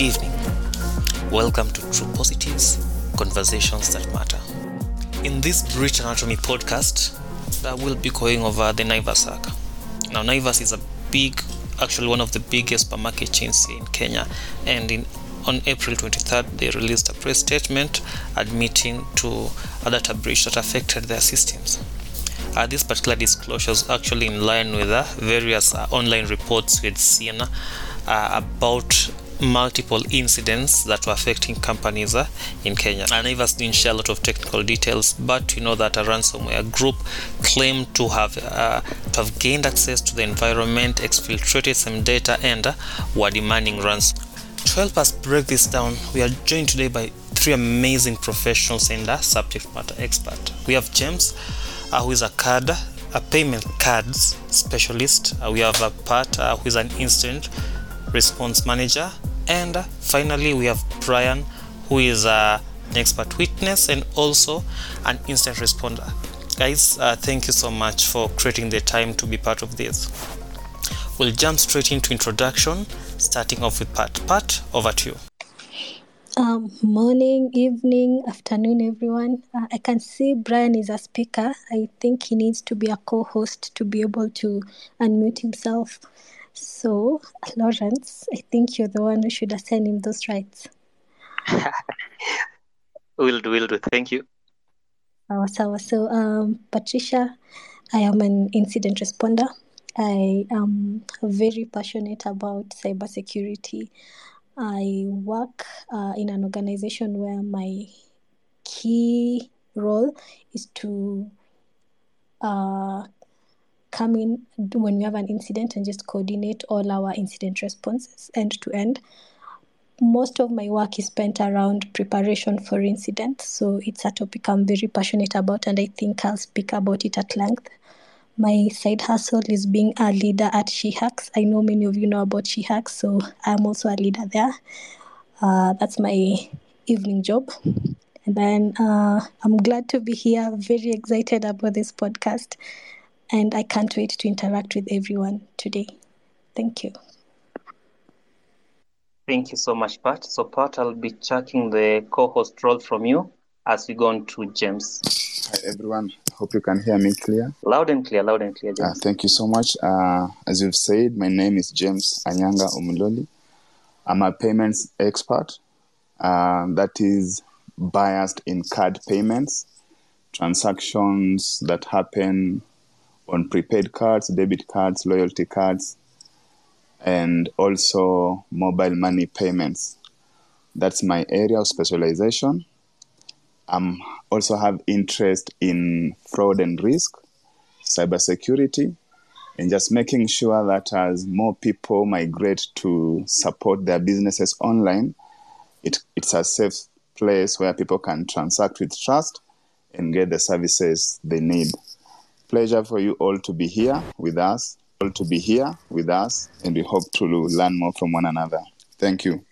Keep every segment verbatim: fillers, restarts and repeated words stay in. Good evening. Welcome to True Positives, Conversations That Matter. In this British Anatomy podcast, I will be going over the Naivas saga. Now, Naivas is a big, actually one of the biggest supermarket chains in Kenya, and in on April twenty-third, they released a press statement admitting to a data breach that affected their systems. Uh, this particular disclosure is actually in line with uh, various uh, online reports we'd seen uh, about multiple incidents that were affecting companies uh, in Kenya. And Naivas didn't share a lot of technical details, but you know that a ransomware group claimed to have uh, to have gained access to the environment, exfiltrated some data, and uh, were demanding ransom. To help us break this down, we are joined today by three amazing professionals and a subject matter expert. We have James, uh, who is a card, a payment cards specialist. Uh, we have uh, Pat, uh, who is an incident response manager. And uh, finally, we have Brian, who is uh, an expert witness and also an incident responder. Guys, uh, thank you so much for creating the time to be part of this. We'll jump straight into introduction, starting off with Pat. Pat, over to you. Um, morning, evening, afternoon, everyone. Uh, I can see Brian is a speaker. I think he needs to be a co-host to be able to unmute himself. So, Lawrence, I think you're the one who should assign him those rights. Will do, will do. Thank you. Uh, so, so um, Patricia, I am an incident responder. I am very passionate about cybersecurity. I work uh, in an organization where my key role is to uh, come in when we have an incident and just coordinate all our incident responses end to end. Most of my work is spent around preparation for incidents, so it's a topic I'm very passionate about, and I think I'll speak about it at length. My side hustle is being a leader at She Hacks. I know many of you know about She Hacks, so I'm also a leader there. Uh, that's my evening job. And then uh, I'm glad to be here, very excited about this podcast. And I can't wait to interact with everyone today. Thank you. Thank you so much, Pat. So, Pat, I'll be checking the co-host role from you as we go on to James. Hi, everyone. Hope you can hear me clear. Loud and clear, loud and clear. James. Uh, thank you so much. Uh, as you've said, my name is James Anyanga Omuloli. I'm a payments expert uh, that is biased in card payments, transactions that happen on prepaid cards, debit cards, loyalty cards, and also mobile money payments. That's my area of specialization. I um, also have interest in fraud and risk, cybersecurity, and just making sure that as more people migrate to support their businesses online, it, it's a safe place where people can transact with trust and get the services they need. Pleasure for you all to be here with us, all to be here with us, and we hope to learn more from one another. Thank you.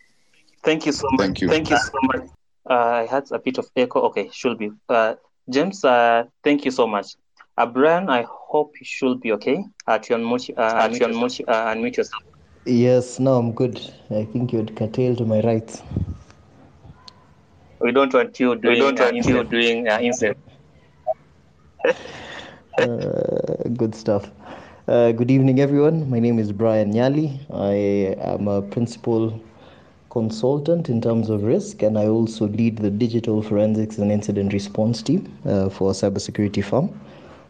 Thank you so much. Thank you, Thank you so much. Uh, I had a bit of echo. Okay, should be. Uh, James, uh, thank you so much. Uh, Brian, I hope you should be okay. Uh, to unmute, uh, unmute, unmute, yourself. Uh, unmute yourself. Yes, no, I'm good. I think you had curtailed my rights. We don't want you doing. We don't want you doing uh, insert. uh, good stuff. Uh, good evening, everyone. My name is Brian Nyali. I am a principal consultant in terms of risk, and I also lead the digital forensics and incident response team uh, for a cybersecurity firm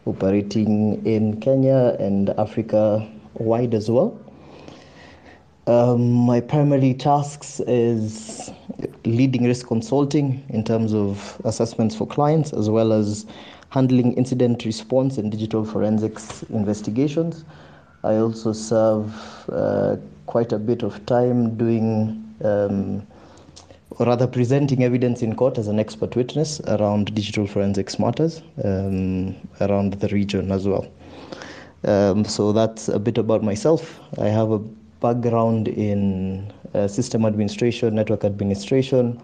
operating in Kenya and Africa wide as well. Um, my primary tasks is leading risk consulting in terms of assessments for clients, as well as handling incident response and digital forensics investigations. I also serve uh, quite a bit of time doing Um, or rather presenting evidence in court as an expert witness around digital forensics matters um, around the region as well. Um, so that's a bit about myself. I have a background in uh, system administration, network administration,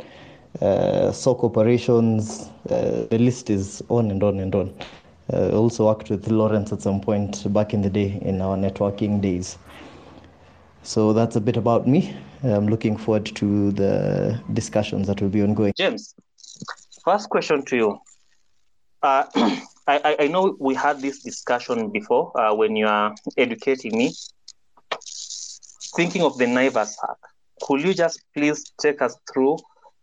uh, S O C operations. Uh, the list is on and on and on. Uh, I also worked with Lawrence at some point back in the day in our networking days. So that's a bit about me. I'm looking forward to the discussions that will be ongoing. James, first question to you. Uh, I, I know we had this discussion before uh, when you are educating me. Thinking of the Naivas hack, could you just please take us through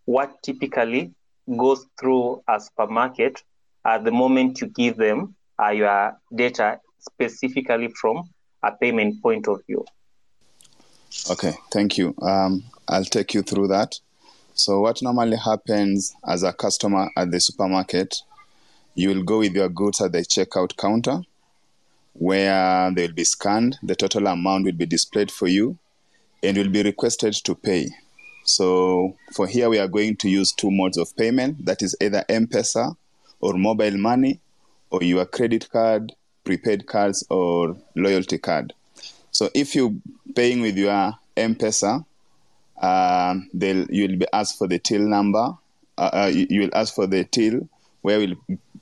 what typically goes through a supermarket at the moment you give them uh, your data specifically from a payment point of view? Okay, thank you. Um, I'll take you through that. So what normally happens as a customer at the supermarket, you will go with your goods at the checkout counter where they will be scanned. The total amount will be displayed for you and will be requested to pay. So for here, we are going to use two modes of payment. That is either M-Pesa or mobile money or your credit card, prepaid cards or loyalty card. So if you're paying with your M-Pesa, uh, they'll, you'll be asked for the till number. Uh, uh, you, you will ask for the till where we'll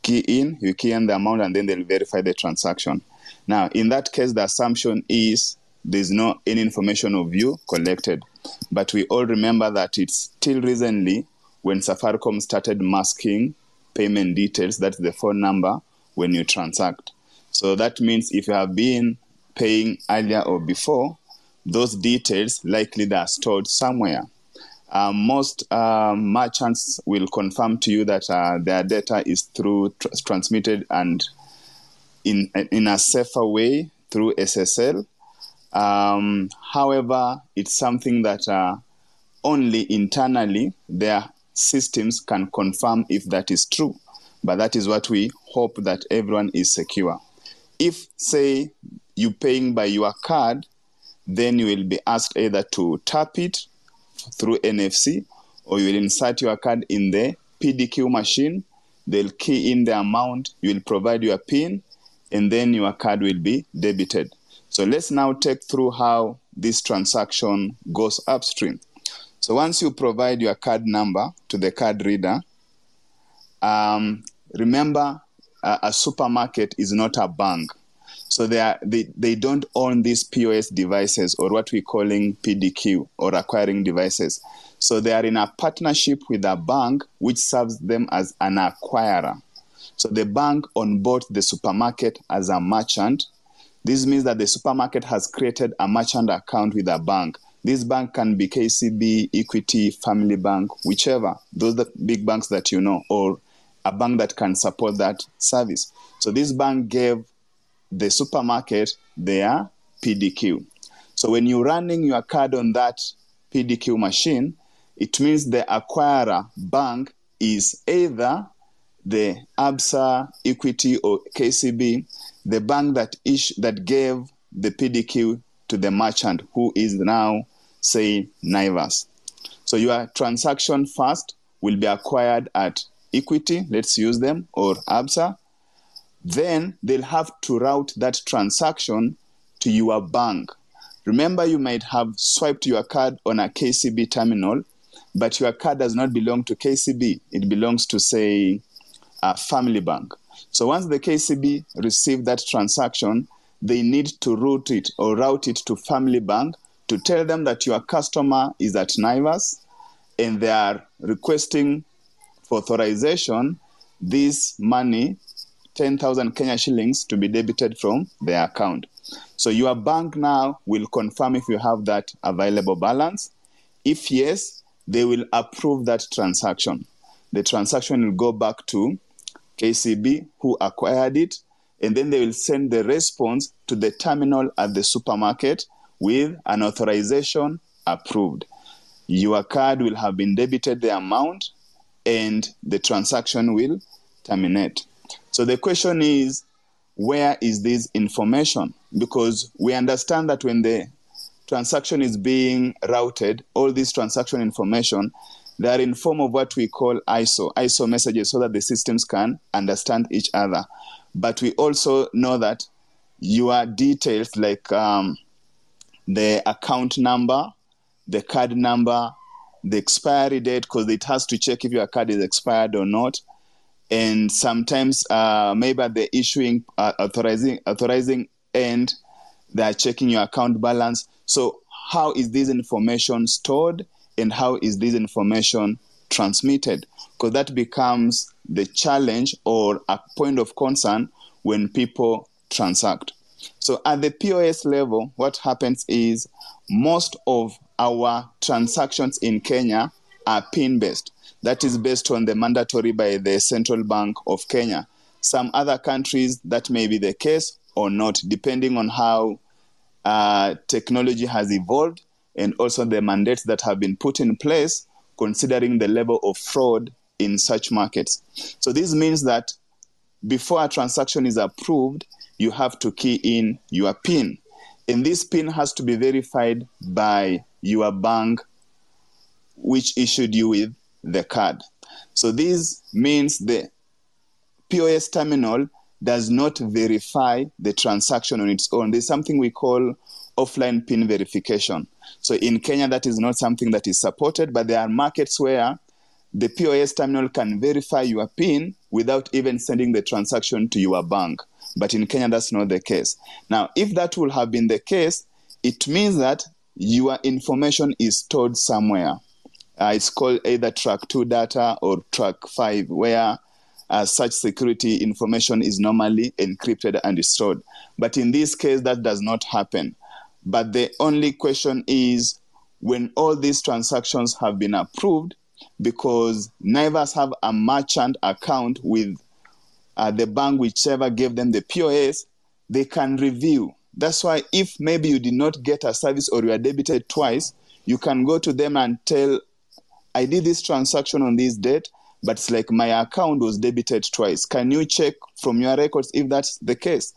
key in, you key in the amount, and then they'll verify the transaction. Now, in that case, the assumption is there's no any information of you collected. But we all remember that it's till recently when Safaricom started masking payment details, that's the phone number, when you transact. So that means if you have been paying earlier or before, those details likely they are stored somewhere. Uh, most uh, merchants will confirm to you that uh, their data is through tr- transmitted and in in a safer way through S S L. Um, however, it's something that uh, only internally their systems can confirm if that is true. But that is what we hope that everyone is secure. If, say, you're paying by your card, then you will be asked either to tap it through N F C, or you will insert your card in the P D Q machine. They'll key in the amount, you will provide your PIN, and then your card will be debited. So let's now take through how this transaction goes upstream. So once you provide your card number to the card reader, um, remember a, a supermarket is not a bank. So they, are, they they don't own these P O S devices or what we're calling P D Q or acquiring devices. So they are in a partnership with a bank which serves them as an acquirer. So the bank onboards the supermarket as a merchant. This means that the supermarket has created a merchant account with a bank. This bank can be K C B, Equity, Family Bank, whichever. Those are the big banks that you know or a bank that can support that service. So this bank gave the supermarket, they are P D Q. So when you're running your card on that P D Q machine, it means the acquirer bank is either the ABSA, Equity, or K C B, the bank that ish, that gave the P D Q to the merchant, who is now, say, Naivas. So your transaction first will be acquired at Equity, let's use them, or ABSA. Then they'll have to route that transaction to your bank. Remember, you might have swiped your card on a K C B terminal, but your card does not belong to K C B. It belongs to, say, a Family Bank. So once the K C B receives that transaction, they need to route it or route it to Family Bank to tell them that your customer is at Naivas and they are requesting for authorization this money, ten thousand Kenya shillings, to be debited from their account. So your bank now will confirm if you have that available balance. If yes, they will approve that transaction. The transaction will go back to K C B, who acquired it, and then they will send the response to the terminal at the supermarket with an authorization approved. Your card will have been debited the amount, and the transaction will terminate. So the question is, where is this information? Because we understand that when the transaction is being routed, all this transaction information, they are in form of what we call I S O, I S O messages, so that the systems can understand each other. But we also know that your details like um, the account number, the card number, the expiry date, because it has to check if your card is expired or not. And sometimes uh, maybe at the issuing, uh, authorizing, authorizing end, they are checking your account balance. So how is this information stored and how is this information transmitted? Because that becomes the challenge or a point of concern when people transact. So at the P O S level, what happens is most of our transactions in Kenya are PIN-based. That is based on the mandatory by the Central Bank of Kenya. Some other countries, that may be the case or not, depending on how uh, technology has evolved and also the mandates that have been put in place, considering the level of fraud in such markets. So this means that before a transaction is approved, you have to key in your PIN. And this PIN has to be verified by your bank, which issued you with the card. So this means the P O S terminal does not verify the transaction on its own. There's something we call offline PIN verification. So in Kenya, that is not something that is supported, but there are markets where the P O S terminal can verify your PIN without even sending the transaction to your bank. But in Kenya, that's not the case. Now, if that would have been the case, it means that your information is stored somewhere. Uh, it's called either track two data or track five, where uh, such security information is normally encrypted and stored. But in this case, that does not happen. But the only question is, when all these transactions have been approved, because Naivas have a merchant account with uh, the bank whichever gave them the P O S, they can review. That's why if maybe you did not get a service or you are debited twice, you can go to them and tell, I did this transaction on this date, but it's like my account was debited twice. Can you check from your records if that's the case?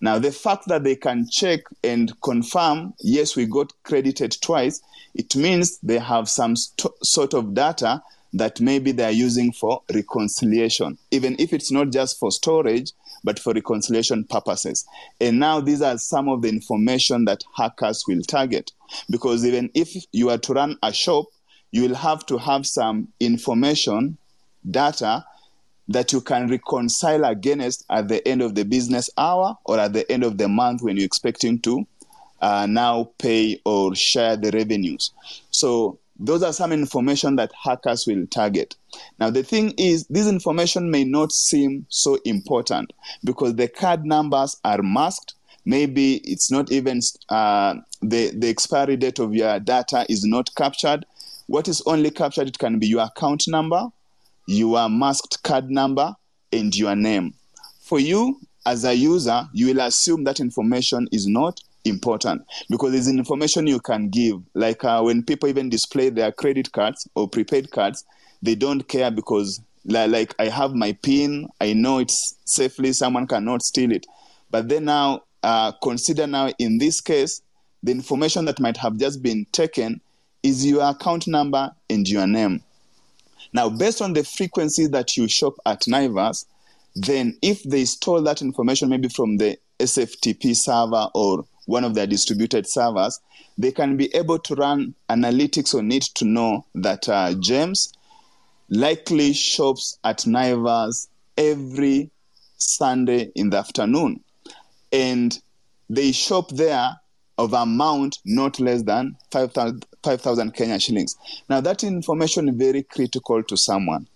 Now, the fact that they can check and confirm, yes, we got credited twice, it means they have some st- sort of data that maybe they are using for reconciliation, even if it's not just for storage, but for reconciliation purposes. And now these are some of the information that hackers will target, because even if you are to run a shop, you will have to have some information, data, that you can reconcile against at the end of the business hour or at the end of the month when you're expecting to uh, now pay or share the revenues. So those are some information that hackers will target. Now, the thing is, this information may not seem so important because the card numbers are masked. Maybe it's not even uh, the, the expiry date of your data is not captured. What is only captured, it can be your account number, your masked card number, and your name. For you, as a user, you will assume that information is not important because it's information you can give. Like uh, when people even display their credit cards or prepaid cards, they don't care because, like, I have my PIN, I know it's safely, someone cannot steal it. But then now, uh, consider now in this case, the information that might have just been taken is your account number and your name. Now, based on the frequency that you shop at Naivas, then if they stole that information maybe from the S F T P server or one of their distributed servers, they can be able to run analytics on it to know that uh, James likely shops at Naivas every Sunday in the afternoon. And they shop there of amount not less than five thousand five thousand Kenya shillings. Now, that information is very critical to someone.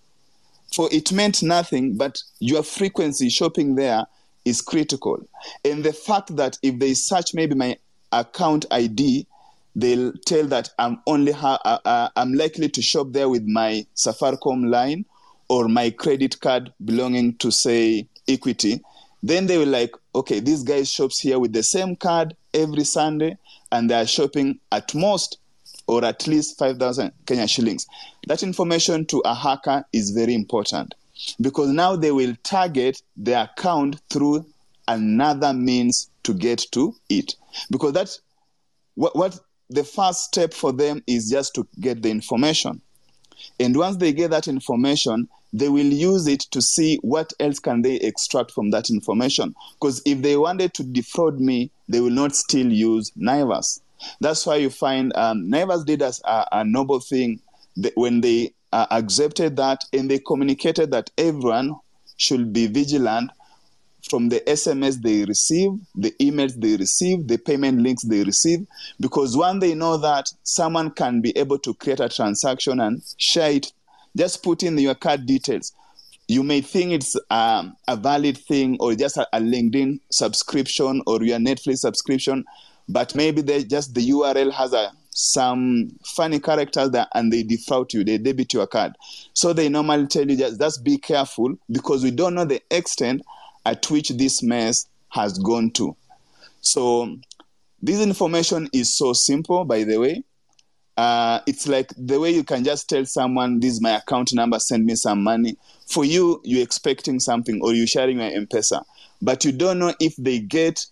For it meant nothing, but your frequency shopping there is critical. And the fact that if they search maybe my account I D, they'll tell that I'm only ha- uh, I'm likely to shop there with my Safaricom line or my credit card belonging to, say, Equity. Then they were like, okay, this guy shops here with the same card every Sunday, and they are shopping at most or at least five thousand Kenya shillings. That information to a hacker is very important because now they will target the account through another means to get to it. Because that's what, what the first step for them is, just to get the information. And once they get that information, they will use it to see what else can they extract from that information. Because if they wanted to defraud me, they will not still use Naivas. That's why you find um, Naivas did a, a noble thing when they uh, accepted that, and they communicated that everyone should be vigilant from the S M S they receive, the emails they receive, the payment links they receive, because when they know that someone can be able to create a transaction and share it, just put in your card details. You may think it's um, a valid thing or just a, a LinkedIn subscription or your Netflix subscription, but maybe they just the U R L has a some funny characters that, and they defraud you, they debit your card. So they normally tell you just, just be careful because we don't know the extent at which this mess has gone to. So this information is so simple, by the way. Uh, it's like the way you can just tell someone, this is my account number, send me some money. For you, you're expecting something or you're sharing your M-Pesa. But you don't know if they get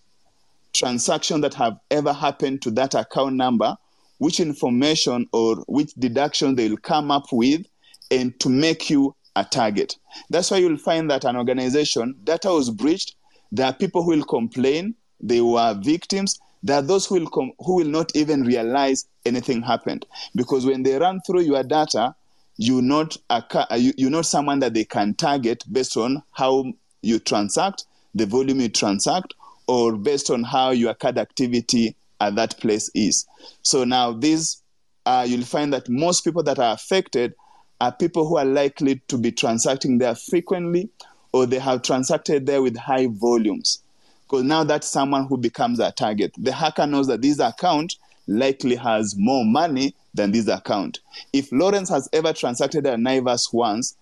transactions that have ever happened to that account number, which information or which deduction they'll come up with and to make you a target. That's why you'll find that an organization, data was breached, there are people who will complain, they were victims, there are those who will com- who will not even realize anything happened. Because when they run through your data, you're not, a, you're not someone that they can target based on how you transact, the volume you transact, or based on how your card activity at that place is. So now this, uh, you'll find that most people that are affected are people who are likely to be transacting there frequently or they have transacted there with high volumes. Because now that's someone who becomes a target. The hacker knows that this account likely has more money than this account. If Lawrence has ever transacted at Naivas once,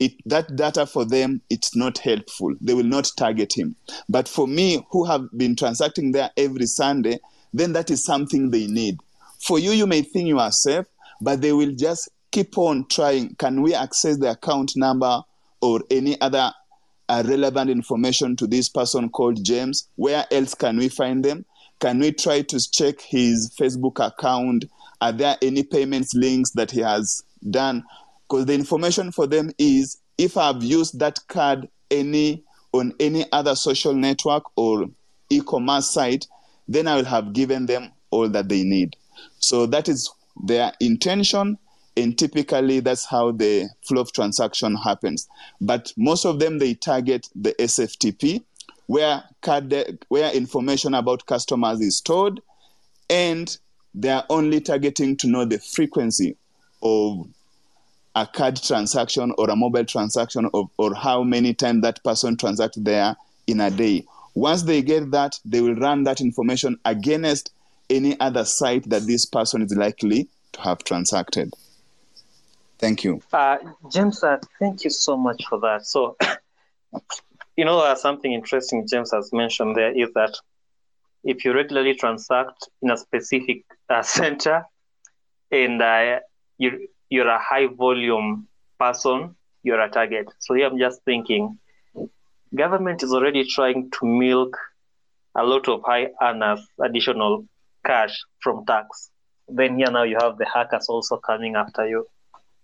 it, that data for them, it's not helpful. They will not target him. But for me, who have been transacting there every Sunday, then that is something they need. For you, you may think you are safe, but they will just keep on trying. Can we access the account number or any other uh, relevant information to this person called James? Where else can we find them? Can we try to check his Facebook account? Are there any payments links that he has done? Because the information for them is, if I've used that card any on any other social network or e-commerce site, then I will have given them all that they need. So that is their intention, and typically that's how the flow of transaction happens. But most of them, they target the S F T P, where card, where information about customers is stored, and they are only targeting to know the frequency of a card transaction or a mobile transaction or, or how many times that person transacts there in a day. Once they get that, they will run that information against any other site that this person is likely to have transacted. Thank you. Uh, James, uh, thank you so much for that. So, you know, uh, something interesting James has mentioned there is that if you regularly transact in a specific uh, center and uh, you're, you're a high volume person, you're a target. So here I'm just thinking, government is already trying to milk a lot of high earners additional cash from tax. Then here now you have the hackers also coming after you.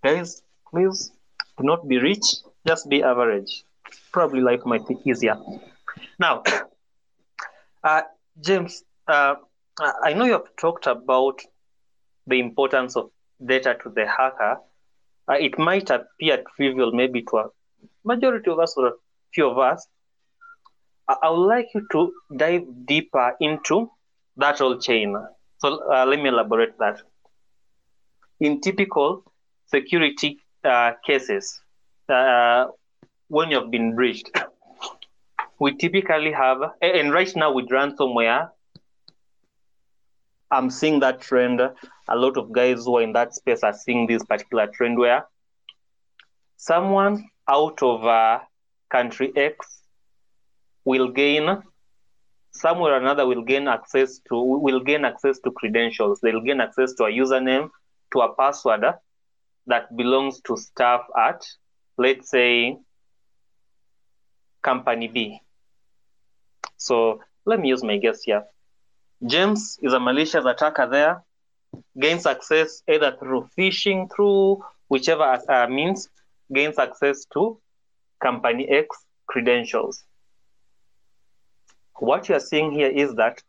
Guys, please do not be rich, just be average. Probably life might be easier. Now, uh, James, uh, I know you have talked about the importance of data to the hacker. Uh, it might appear trivial maybe to a majority of us or a few of us. I, I would like you to dive deeper into that whole chain. So uh, let me elaborate that. In typical security uh, cases, uh, when you've been breached, we typically have, and right now with ransomware, I'm seeing that trend. A lot of guys who are in that space are seeing this particular trend where someone out of uh, country X will gain, somewhere or another will gain access to, will gain access to credentials. They'll gain access to a username, to a password that belongs to staff at, let's say, Company B. So let me use my guess here. James is a malicious attacker there, gains access either through phishing, through whichever uh, means, gains access to Company X credentials. What you are seeing here is that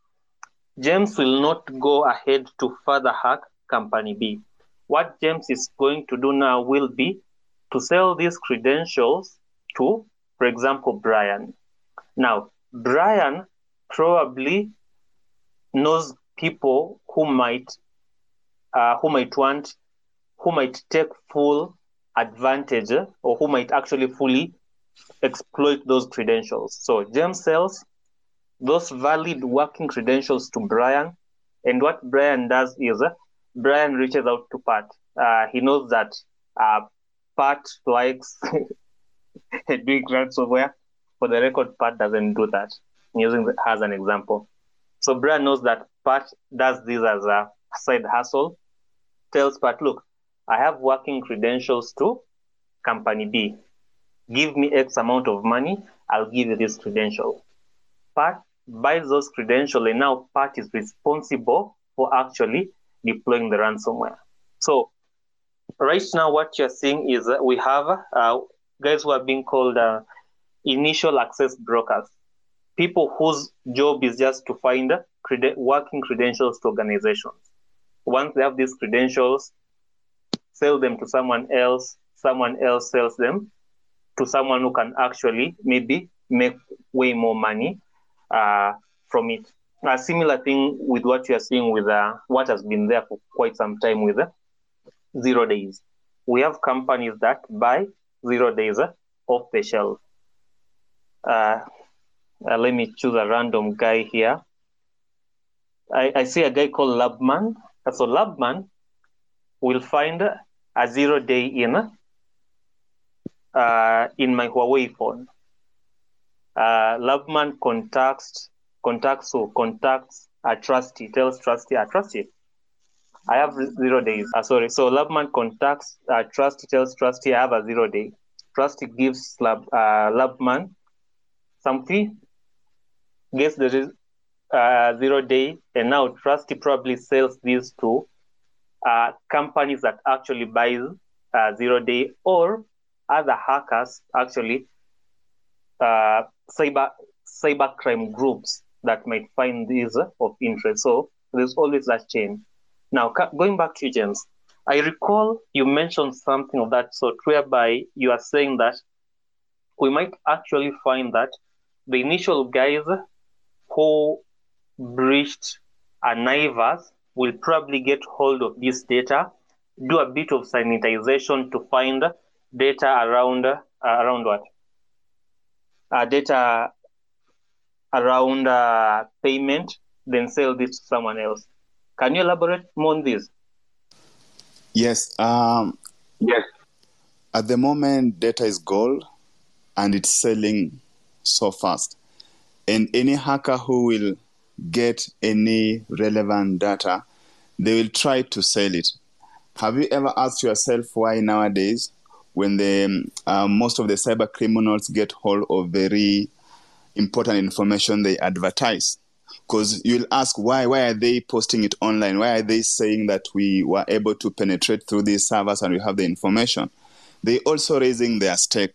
James will not go ahead to further hack Company B. What James is going to do now will be to sell these credentials to, for example, Brian. Now, Brian probably knows people who might uh, who might want, who might take full advantage or who might actually fully exploit those credentials. So James sells those valid working credentials to Brian, and what Brian does is uh, Brian reaches out to Pat. Uh, he knows that uh, Pat likes doing ransomware. For the record, Pat doesn't do that. I'm using that as an example. So Brian knows that Pat does this as a side hustle, tells Pat, look, I have working credentials to company B. Give me X amount of money, I'll give you this credential. Pat buys those credentials, and now Pat is responsible for actually deploying the ransomware. So right now what you're seeing is we have uh, guys who are being called uh, initial access brokers, people whose job is just to find creden- working credentials to organizations. Once they have these credentials, sell them to someone else, someone else sells them to someone who can actually maybe make way more money uh, from it. A similar thing with what you are seeing with uh, what has been there for quite some time with uh, zero days. We have companies that buy zero days uh, off the shelf. Uh, uh, let me choose a random guy here. I, I see a guy called Labman. So Labman will find a zero day in uh, in my Huawei phone. Uh, Labman contacts contacts who contacts a trustee, tells trustee, a trustee, I have zero days. Uh, sorry, so Labman contacts a trustee, tells trustee, I have a zero day. Trustee gives lab, uh, Labman something, guess there is uh, zero day, and now trustee probably sells these to uh, companies that actually buy uh, zero day, or other hackers actually uh, cyber cyber crime groups that might find these of interest. So there's always that chain. Now going back to James, I recall you mentioned something of that sort whereby you are saying that we might actually find that the initial guys who breached a Naivas will probably get hold of this data, do a bit of sanitization to find data around uh, around what? Uh, data around uh, payment, then sell this to someone else. Can you elaborate more on this? Yes. Um, yes. At the moment, data is gold, and it's selling so fast. And any hacker who will get any relevant data, they will try to sell it. Have you ever asked yourself why nowadays, when the, uh, most of the cyber criminals get hold of very important information, they advertise? Because you'll ask, why Why are they posting it online? Why are they saying that we were able to penetrate through these servers and we have the information? They also raising their stake.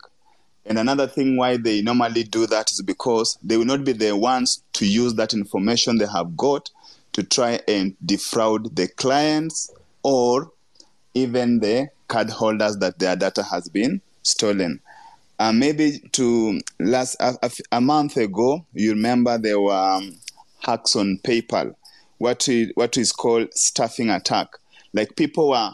And another thing why they normally do that is because they will not be the ones to use that information they have got to try and defraud the clients or even the card holders that their data has been stolen. Uh, maybe to last a, a month ago, you remember there were um, hacks on PayPal, what we, what is called stuffing attack. Like people were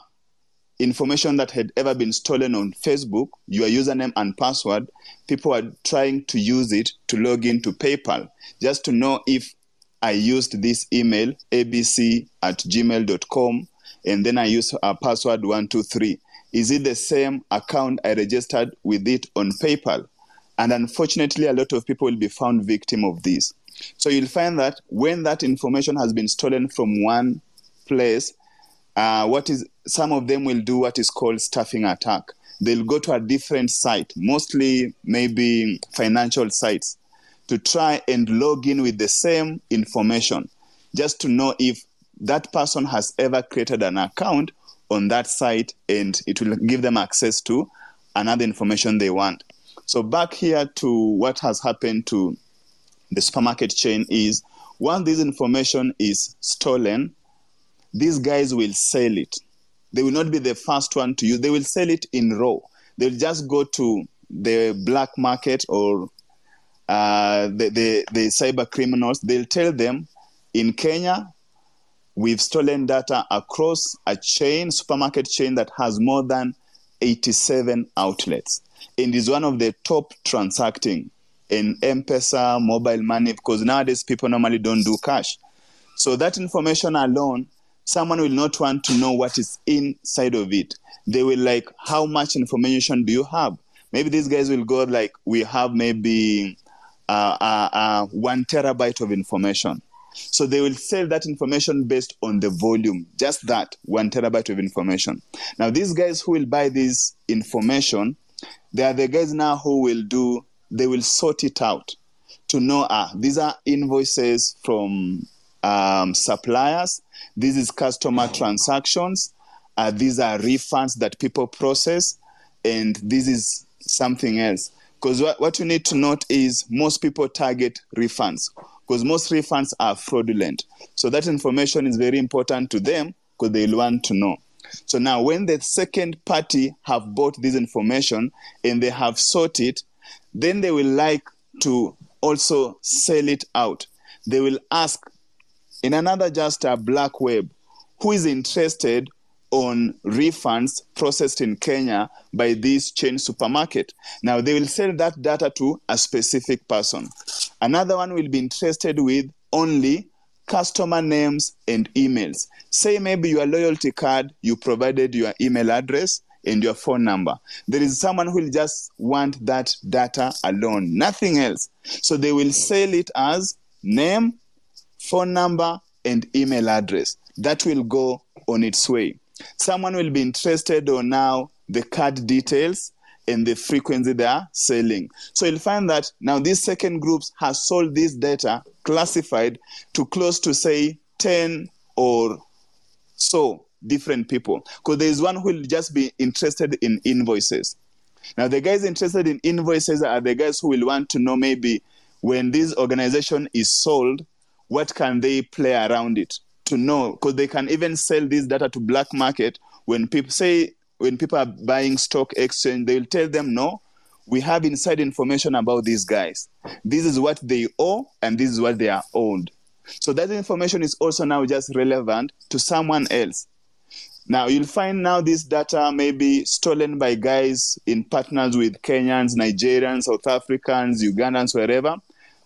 information that had ever been stolen on Facebook, your username and password, people are trying to use it to log into PayPal just to know if I used this email, a b c at gmail dot com, and then I use a password one two three. Is it the same account I registered with it on PayPal? And unfortunately, a lot of people will be found victim of this. So you'll find that when that information has been stolen from one place, Uh, what is some of them will do what is called stuffing attack. They'll go to a different site, mostly maybe financial sites, to try and log in with the same information, just to know if that person has ever created an account on that site, and it will give them access to another information they want. So back here to what has happened to the supermarket chain is, once this information is stolen, these guys will sell it. They will not be the first one to use. They will sell it in raw. They'll just go to the black market or uh, the, the, the cyber criminals, they'll tell them, in Kenya, we've stolen data across a chain, supermarket chain that has more than eighty-seven outlets and is one of the top transacting in M-Pesa, mobile money, because nowadays people normally don't do cash. So that information alone, someone will not want to know what is inside of it. They will like, how much information do you have? Maybe these guys will go like, we have maybe uh, uh, uh, one terabyte of information. So they will sell that information based on the volume, just that one terabyte of information. Now, these guys who will buy this information, they are the guys now who will do, they will sort it out to know, ah, these are invoices from um, suppliers. This is customer transactions. Uh, these are refunds that people process. And this is something else. Because what, what you need to note is most people target refunds, because most refunds are fraudulent. So that information is very important to them because they want to know. So now when the second party have bought this information and they have sought it, then they will like to also sell it out. They will ask in another just a black web, who is interested on refunds processed in Kenya by this chain supermarket. Now, they will sell that data to a specific person. Another one will be interested with only customer names and emails. Say maybe your loyalty card, you provided your email address and your phone number. There is someone who will just want that data alone, nothing else. So they will sell it as name, phone number, and email address. That will go on its way. Someone will be interested on now the card details and the frequency they are selling. So you'll find that now this second group has sold this data classified to close to, say, ten or so different people. Because there is one who will just be interested in invoices. Now, the guys interested in invoices are the guys who will want to know maybe when this organization is sold, what can they play around it to know? Because they can even sell this data to black market. When people say, when people are buying stock exchange, they will tell them, no, we have inside information about these guys. This is what they owe and this is what they are owed. So that information is also now just relevant to someone else. Now you'll find now this data may be stolen by guys in partners with Kenyans, Nigerians, South Africans, Ugandans, wherever.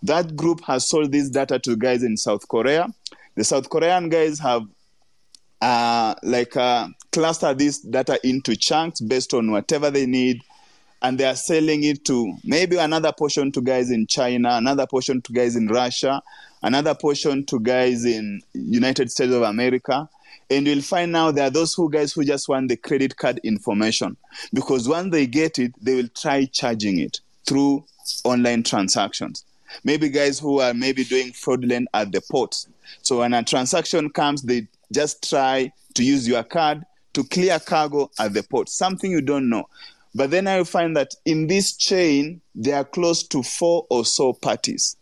That group has sold this data to guys in South Korea. The South Korean guys have uh, like uh, clustered this data into chunks based on whatever they need, and they are selling it to maybe another portion to guys in China, another portion to guys in Russia, another portion to guys in United States of America. And you'll find now there are those who guys who just want the credit card information, because once they get it, they will try charging it through online transactions. Maybe guys who are maybe doing fraudulent at the ports. So when a transaction comes, they just try to use your card to clear cargo at the port, something you don't know. But then I will find that in this chain, there are close to four or so parties.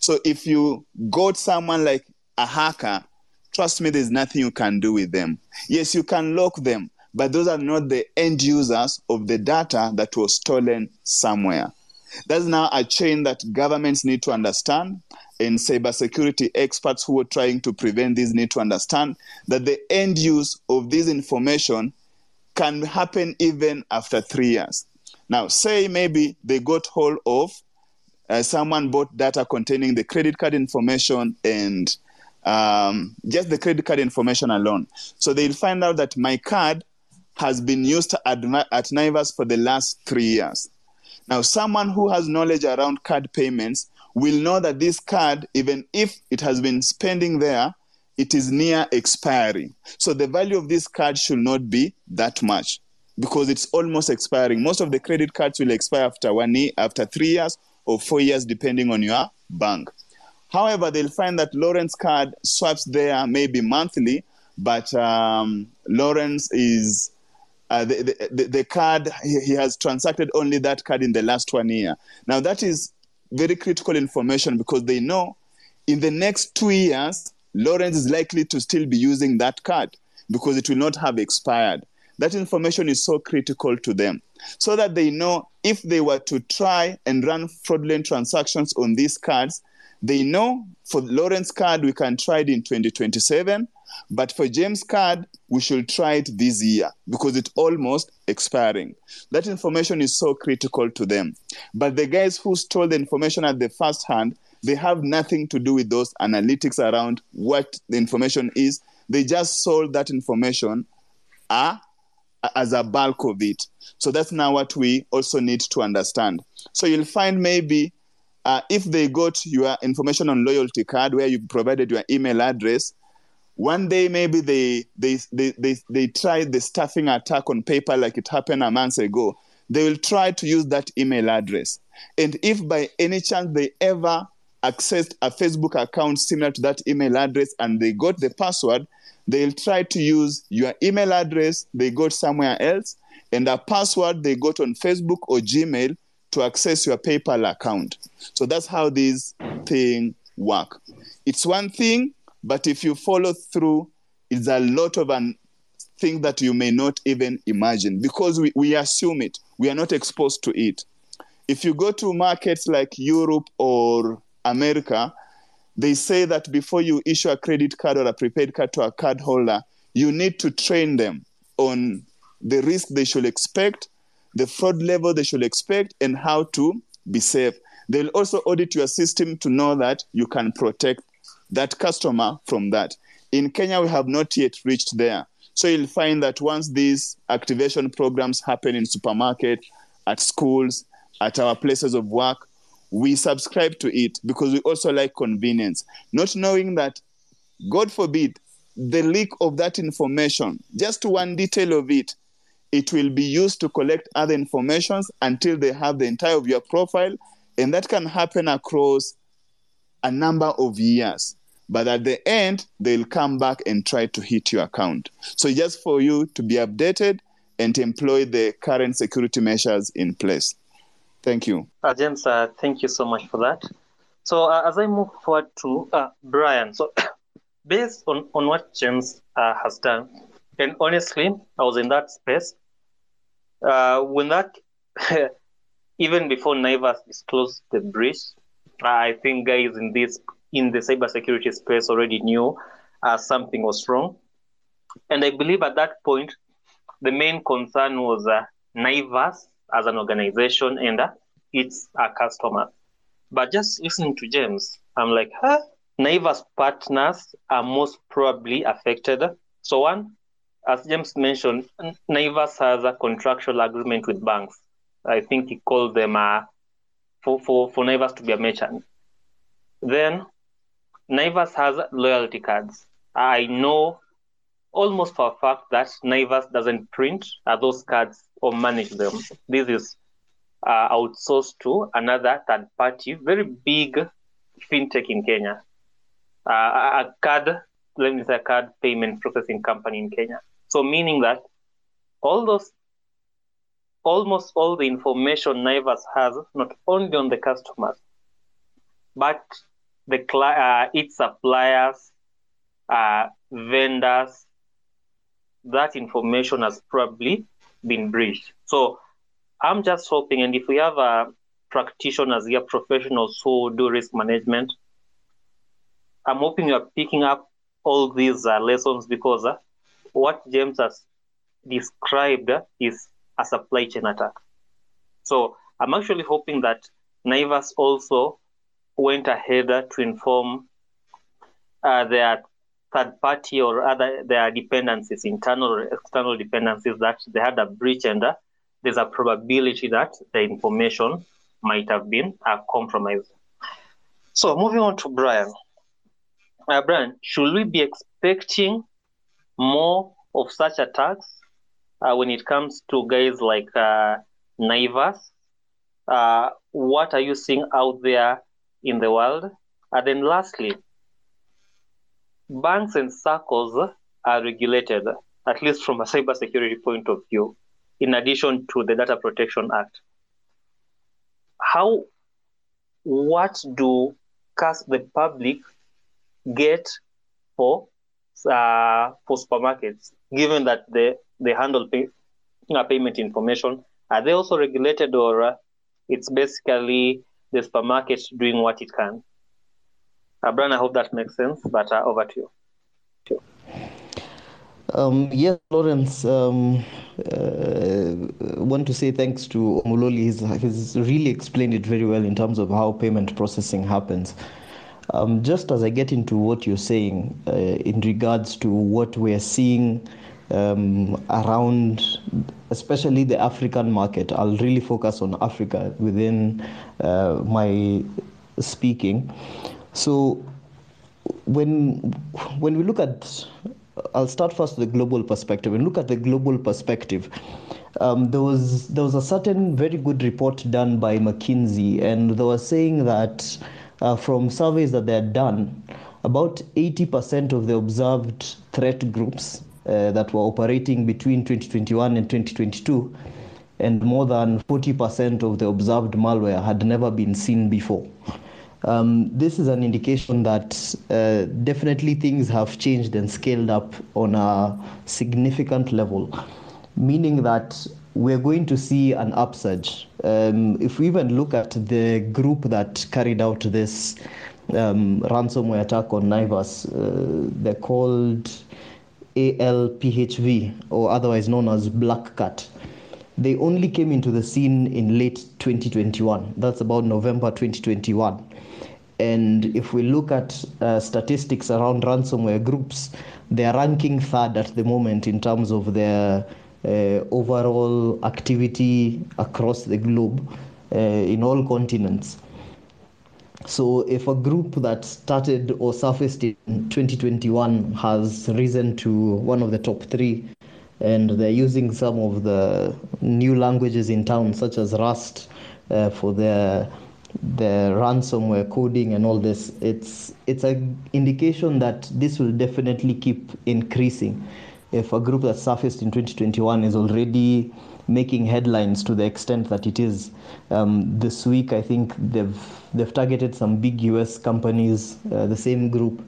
So if you got someone like a hacker, trust me, there's nothing you can do with them. Yes, you can lock them, but those are not the end users of the data that was stolen somewhere. That's now a chain that governments need to understand, and cybersecurity experts who are trying to prevent this need to understand that the end use of this information can happen even after three years. Now, say maybe they got hold of uh, someone bought data containing the credit card information and um, just the credit card information alone. So they'll find out that my card has been used at, at Naivas for the last three years. Now, someone who has knowledge around card payments will know that this card, even if it has been spending there, it is near expiry. So the value of this card should not be that much because it's almost expiring. Most of the credit cards will expire after one year, after three years or four years, depending on your bank. However, they'll find that Lawrence card swaps there maybe monthly, but um, Lawrence is... Uh, the, the, the card, he has transacted only that card in the last one year. Now, that is very critical information because they know in the next two years, Lawrence is likely to still be using that card because it will not have expired. that information is so critical to them, so that they know if they were to try and run fraudulent transactions on these cards, they know for Lawrence's card, we can try it in twenty twenty-seven, but for James' card, we should try it this year because it's almost expiring. That information is so critical to them. But the guys who stole the information at the first hand, they have nothing to do with those analytics around what the information is. They just sold that information uh, as a bulk of it. So that's now what we also need to understand. So you'll find maybe uh, if they got your information on loyalty card where you provided your email address, one day maybe they they they they, they tried the stuffing attack on PayPal like it happened a month ago. They will try to use that email address. And if by any chance they ever accessed a Facebook account similar to that email address and they got the password, they'll try to use your email address they got somewhere else and a password they got on Facebook or Gmail to access your PayPal account. So that's how these things work. It's one thing, but if you follow through, it's a lot of an thing that you may not even imagine because we, we assume it. We are not exposed to it. If you go to markets like Europe or America, they say that before you issue a credit card or a prepaid card to a card holder, you need to train them on the risk they should expect, the fraud level they should expect, and how to be safe. They'll also audit your system to know that you can protect that customer from that. In Kenya, we have not yet reached there. So you'll find that once these activation programs happen in supermarkets, at schools, at our places of work, we subscribe to it because we also like convenience, not knowing that, God forbid, the leak of that information, just one detail of it, it will be used to collect other informations until they have the entire of your profile, and that can happen across a number of years. But at the end, they'll come back and try to hit your account. So just for you to be updated and to employ the current security measures in place. Thank you. Uh, James, uh, thank you so much for that. So uh, as I move forward to uh, Brian, so based on, on what James uh, has done, and honestly, I was in that space. Uh, when that, even before Naivas disclosed the breach, I think guys in this in the cybersecurity space already knew uh, something was wrong. And I believe at that point, the main concern was uh, Naivas as an organization and uh, it's our customers. But just listening to James, I'm like, huh? Naivas partners are most probably affected. So one, as James mentioned, Naivas has a contractual agreement with banks. I think he called them uh, for, for, for Naivas to be a merchant. Then Naivas has loyalty cards. I know almost for a fact that Naivas doesn't print uh, those cards or manage them. This is uh, outsourced to another third party, very big fintech in Kenya, uh, a card, let me say a card payment processing company in Kenya. So meaning that all those, almost all the information Naivas has, not only on the customers, but the uh, its suppliers, uh, vendors, that information has probably been breached. So I'm just hoping, and if we have uh, practitioners here, professionals who do risk management, I'm hoping you are picking up all these uh, lessons because uh, what James has described is a supply chain attack. So I'm actually hoping that Naivas also went ahead to inform uh, their third party or other their dependencies, internal or external dependencies, that they had a breach and uh, there's a probability that the information might have been uh, compromised. So moving on to Brian. Uh, Brian, should we be expecting more of such attacks uh, when it comes to guys like uh, Naivas? Uh, what are you seeing out there in the world? And then lastly, banks and circles are regulated, at least from a cybersecurity point of view, in addition to the Data Protection Act. How, what do the public get for, uh, for supermarkets, given that the they handle pay, uh, payment information? Are they also regulated, or uh, it's basically the supermarket doing what it can? Uh, Brian, I hope that makes sense, but uh, over to you. Sure. Um, yes, Lawrence, um, uh, want to say thanks to Omuloli. He's, he's really explained it very well in terms of how payment processing happens. Um, just as I get into what you're saying uh, in regards to what we're seeing um, around, especially the African market, I'll really focus on Africa within uh, my speaking. So when when we look at, I'll start first with the global perspective. And look at the global perspective. Um, there was there was a certain very good report done by McKinsey, and they were saying that uh, from surveys that they had done, about eighty percent of the observed threat groups uh, that were operating between twenty twenty-one and twenty twenty-two, and more than forty percent of the observed malware had never been seen before. Um, this is an indication that uh, definitely things have changed and scaled up on a significant level, meaning that we're going to see an upsurge. Um, if we even look at the group that carried out this um, ransomware attack on Naivas, uh, they're called A L P H V, or otherwise known as BlackCat. They only came into the scene in late twenty twenty-one. That's about November twenty twenty-one. And if we look at uh, statistics around ransomware groups, they are ranking third at the moment in terms of their uh, overall activity across the globe uh, in all continents. So if a group that started or surfaced in twenty twenty-one has risen to one of the top three, and they're using some of the new languages in town, such as Rust, uh, for their the ransomware coding and all this, it's it's an indication that this will definitely keep increasing. If a group that surfaced in twenty twenty-one is already making headlines to the extent that it is, um, this week I think they've they've targeted some big U S companies, uh, the same group,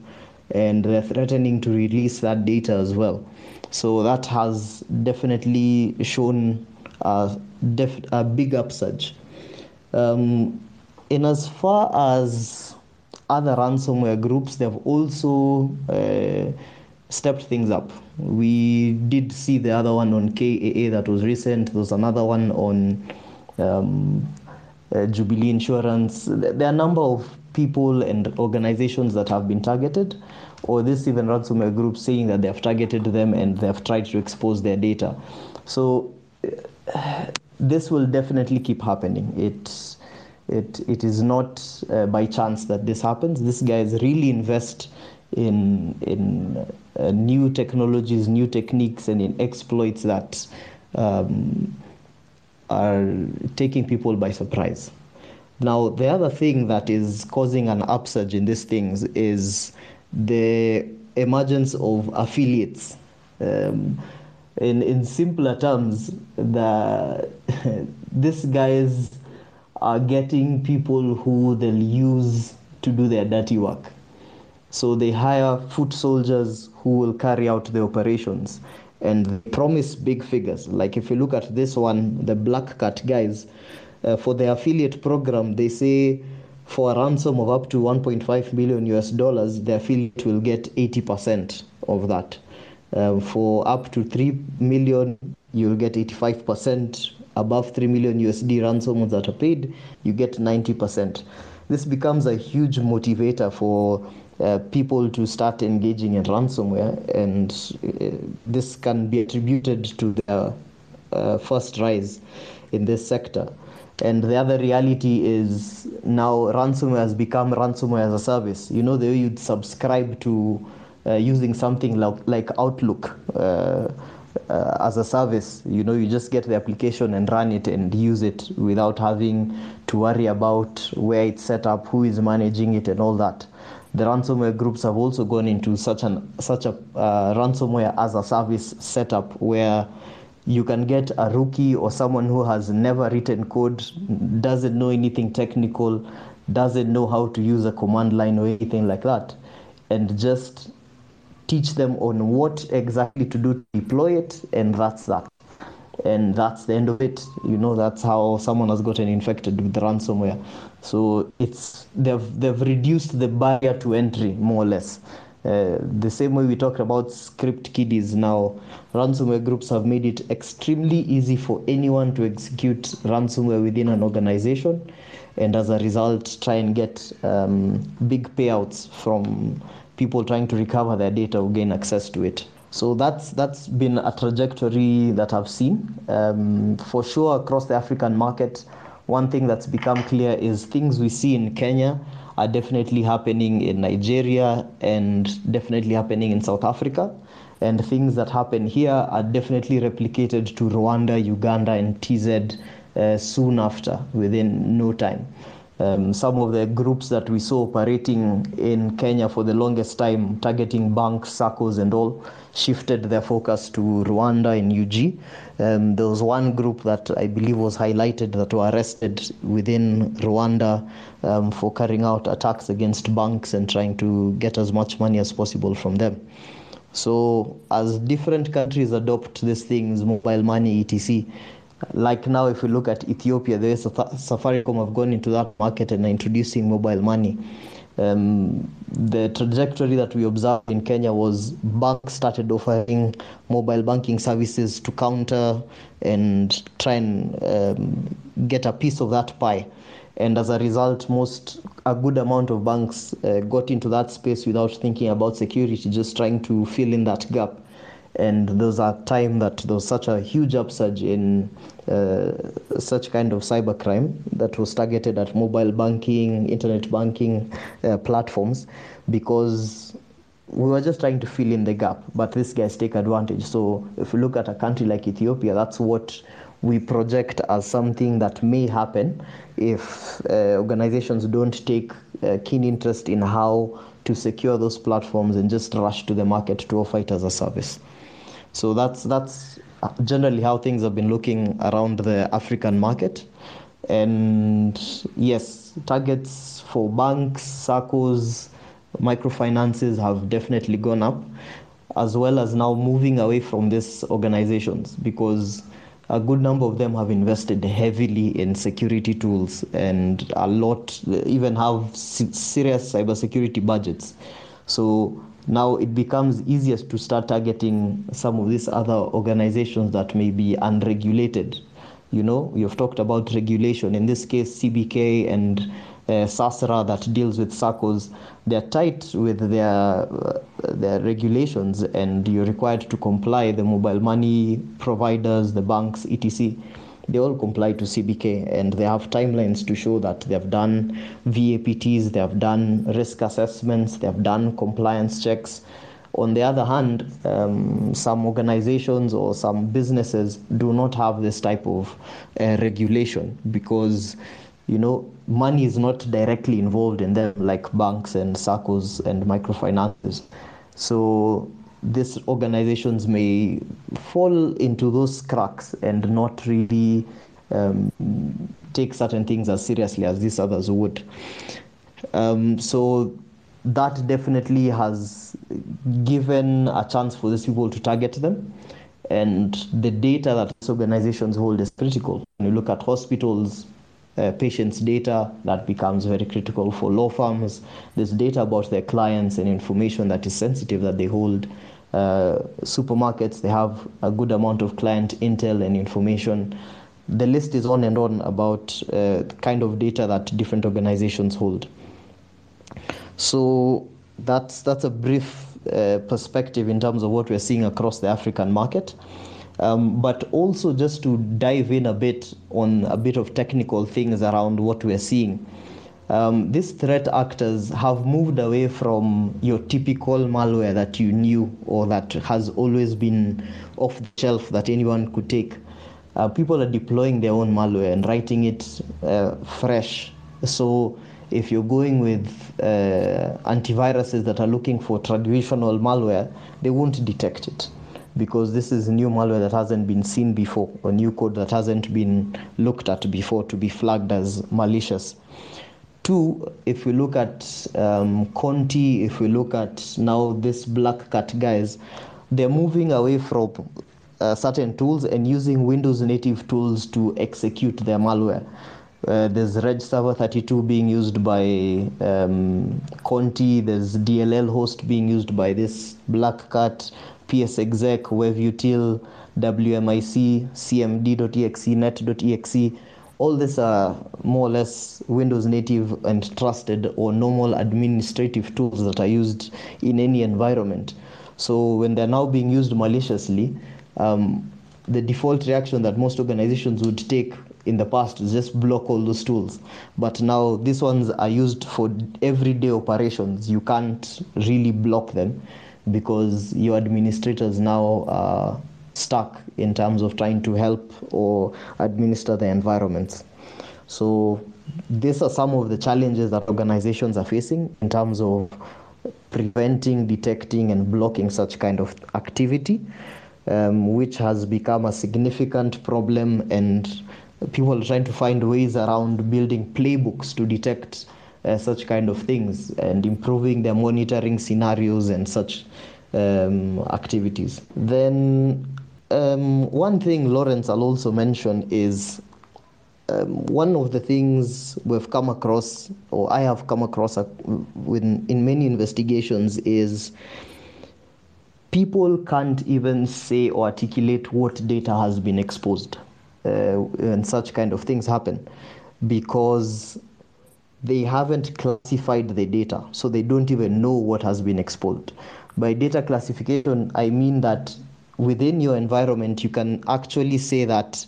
and they're threatening to release that data as well. So that has definitely shown a, def- a big upsurge. Um, In as far as other ransomware groups, they've also uh, stepped things up. We did see the other one on K A A that was recent. There was another one on um, uh, Jubilee Insurance. There are a number of people and organizations that have been targeted, or this even ransomware group saying that they have targeted them and they have tried to expose their data. So uh, this will definitely keep happening. It's It it is not uh, by chance that this happens. These guys really invest in in uh, new technologies, new techniques, and in exploits that um, are taking people by surprise. Now, the other thing that is causing an upsurge in these things is the emergence of affiliates. Um, in in simpler terms, the these guys are getting people who they'll use to do their dirty work. So they hire foot soldiers who will carry out the operations and promise big figures. Like if you look at this one, the BlackCat guys, uh, for their affiliate program, they say for a ransom of up to one point five million U S dollars, the affiliate will get eighty percent of that. Uh, for up to three million, you'll get eighty-five percent. Above three million U S D ransoms that are paid, you get ninety percent. This becomes a huge motivator for uh, people to start engaging in ransomware, and uh, this can be attributed to the uh, first rise in this sector. And the other reality is now ransomware has become ransomware as a service. You know, the way you'd subscribe to uh, using something like, like Outlook, uh, Uh, as a service, you know, you just get the application and run it and use it without having to worry about where it's set up, who is managing it, and all that. The ransomware groups have also gone into such an such a uh, ransomware as a service setup where you can get a rookie or someone who has never written code, doesn't know anything technical, doesn't know how to use a command line or anything like that, and just teach them on what exactly to do to deploy it, and that's that. And that's the end of it. You know, that's how someone has gotten infected with the ransomware. So it's they've they've reduced the barrier to entry, more or less. Uh, the same way we talked about script kiddies, now ransomware groups have made it extremely easy for anyone to execute ransomware within an organization, and as a result try and get um, big payouts from people trying to recover their data or gain access to it. So that's that's been a trajectory that I've seen. Um, for sure, across the African market, one thing that's become clear is things we see in Kenya are definitely happening in Nigeria and definitely happening in South Africa. And things that happen here are definitely replicated to Rwanda, Uganda, and T Z uh, soon after, within no time. Um, some of the groups that we saw operating in Kenya for the longest time, targeting banks, S A C C Os and all, shifted their focus to Rwanda and U G. Um, there was one group that I believe was highlighted that were arrested within Rwanda um, for carrying out attacks against banks and trying to get as much money as possible from them. So as different countries adopt these things, mobile money, et cetera, like now, if you look at Ethiopia, there is Safaricom have gone into that market and are introducing mobile money. Um, the trajectory that we observed in Kenya was banks started offering mobile banking services to counter and try and um, get a piece of that pie. And as a result, most a good amount of banks uh, got into that space without thinking about security, just trying to fill in that gap. And there was a time that there was such a huge upsurge in uh, such kind of cybercrime that was targeted at mobile banking, internet banking uh, platforms, because we were just trying to fill in the gap. But these guys take advantage. So if you look at a country like Ethiopia, that's what we project as something that may happen if uh, organizations don't take uh, keen interest in how to secure those platforms and just rush to the market to offer it as a service. So that's that's generally how things have been looking around the African market. And yes, targets for banks, S A C C Os, microfinances have definitely gone up, as well as now moving away from these organizations, because a good number of them have invested heavily in security tools, and a lot even have serious cybersecurity budgets. So now it becomes easiest to start targeting some of these other organizations that may be unregulated. You know, you've talked about regulation. In this case, C B K and uh, SASRA that deals with S A C C Os, they're tight with their, uh, their regulations, and you're required to comply. The mobile money providers, the banks, et cetera, they all comply to C B K, and they have timelines to show that they have done V A P Ts, they have done risk assessments, they have done compliance checks. On the other hand, um, some organizations or some businesses do not have this type of uh, regulation, because, you know, money is not directly involved in them like banks and S A C C Os and microfinances. So these organizations may fall into those cracks and not really um, take certain things as seriously as these others would. Um, so that definitely has given a chance for these people to target them. And the data that these organizations hold is critical. When you look at hospitals, Uh, patients' data, that becomes very critical for law firms. There's data about their clients and information that is sensitive that they hold. Uh, supermarkets, they have a good amount of client intel and information. The list is on and on about uh, the kind of data that different organizations hold. So that's, that's a brief uh, perspective in terms of what we're seeing across the African market. Um, but also just to dive in a bit on a bit of technical things around what we're seeing. Um, these threat actors have moved away from your typical malware that you knew or that has always been off the shelf that anyone could take. Uh, people are deploying their own malware and writing it uh, fresh. So if you're going with uh, antiviruses that are looking for traditional malware, they won't detect it, because this is new malware that hasn't been seen before, or new code that hasn't been looked at before to be flagged as malicious. Two, if we look at um, Conti, if we look at now this BlackCat guys, they're moving away from uh, certain tools and using Windows native tools to execute their malware. Uh, there's Reg Server thirty-two being used by um, Conti. There's D L L host being used by this BlackCat, P S exec, WebUtil, W M I C, C M D dot E X E, Net dot E X E. All these are more or less Windows native and trusted or normal administrative tools that are used in any environment. So when they're now being used maliciously, um, the default reaction that most organizations would take in the past is just block all those tools. But now these ones are used for everyday operations. You can't really block them because your administrators now are stuck in terms of trying to help or administer the environments. So these are some of the challenges that organizations are facing in terms of preventing, detecting, and blocking such kind of activity, um, which has become a significant problem, and people are trying to find ways around building playbooks to detect uh, such kind of things and improving their monitoring scenarios and such um, activities. Then Um, one thing, Lawrence, I'll also mention is um, one of the things we've come across, or I have come across a, within, in many investigations, is people can't even say or articulate what data has been exposed uh, and such kind of things happen because they haven't classified the data, so they don't even know what has been exposed. By data classification, I mean that within your environment, you can actually say that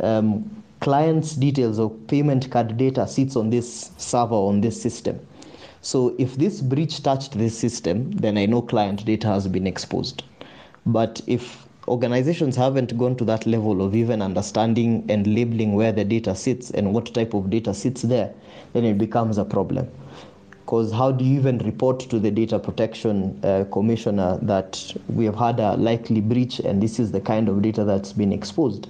um, clients' details or payment card data sits on this server, on this system. So if this breach touched this system, then I know client data has been exposed. But if organizations haven't gone to that level of even understanding and labeling where the data sits and what type of data sits there, then it becomes a problem. Because how do you even report to the Data Protection uh, Commissioner that we have had a likely breach and this is the kind of data that's been exposed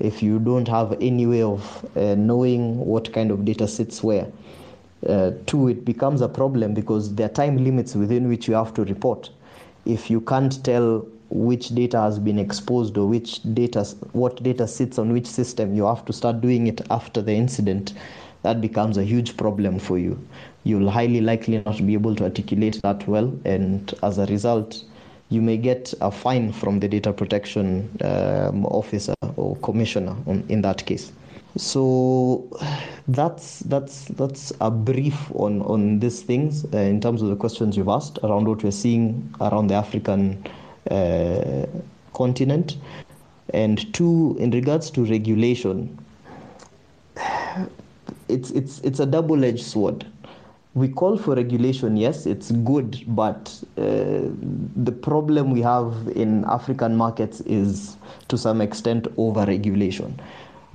if you don't have any way of uh, knowing what kind of data sits where? Uh, two, it becomes a problem because there are time limits within which you have to report. If you can't tell which data has been exposed or which data, what data sits on which system, you have to start doing it after the incident. That becomes a huge problem for you. You'll highly likely not be able to articulate that well, and as a result, you may get a fine from the data protection um, officer or commissioner on, in that case. So that's that's that's a brief on, on these things uh, in terms of the questions you've asked around what we're seeing around the African uh, continent. And two, in regards to regulation, It's it's it's a double-edged sword. We call for regulation, yes, it's good, but uh, the problem we have in African markets is to some extent over-regulation,